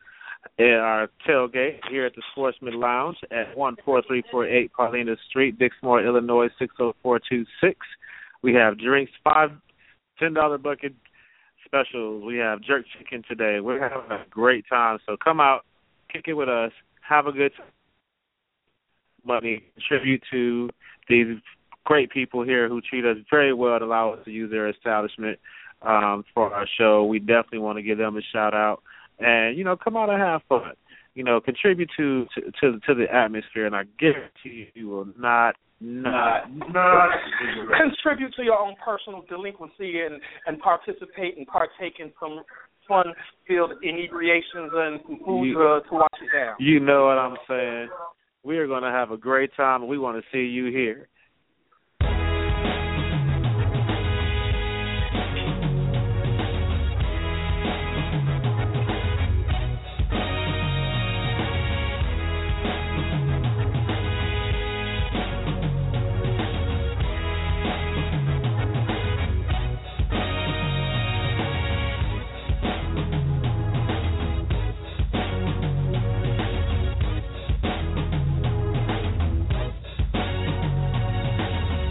our tailgate here at the Sportsman Lounge at 14348 Paulina Street, Dixmoor, Illinois, 60426. We have drinks, $10 bucket specials. We have jerk chicken today. We're having a great time. So come out, kick it with us, have a good time. Money, tribute to these great people here who treat us very well and allow us to use their establishment for our show. We definitely want to give them a shout out. And, you know, come out and have fun. You know, contribute to the atmosphere, and I guarantee you will not contribute to your own personal delinquency and participate and partake in some fun-filled inebriations and some food to watch it down. You know what I'm saying. We are going to have a great time, and we want to see you here.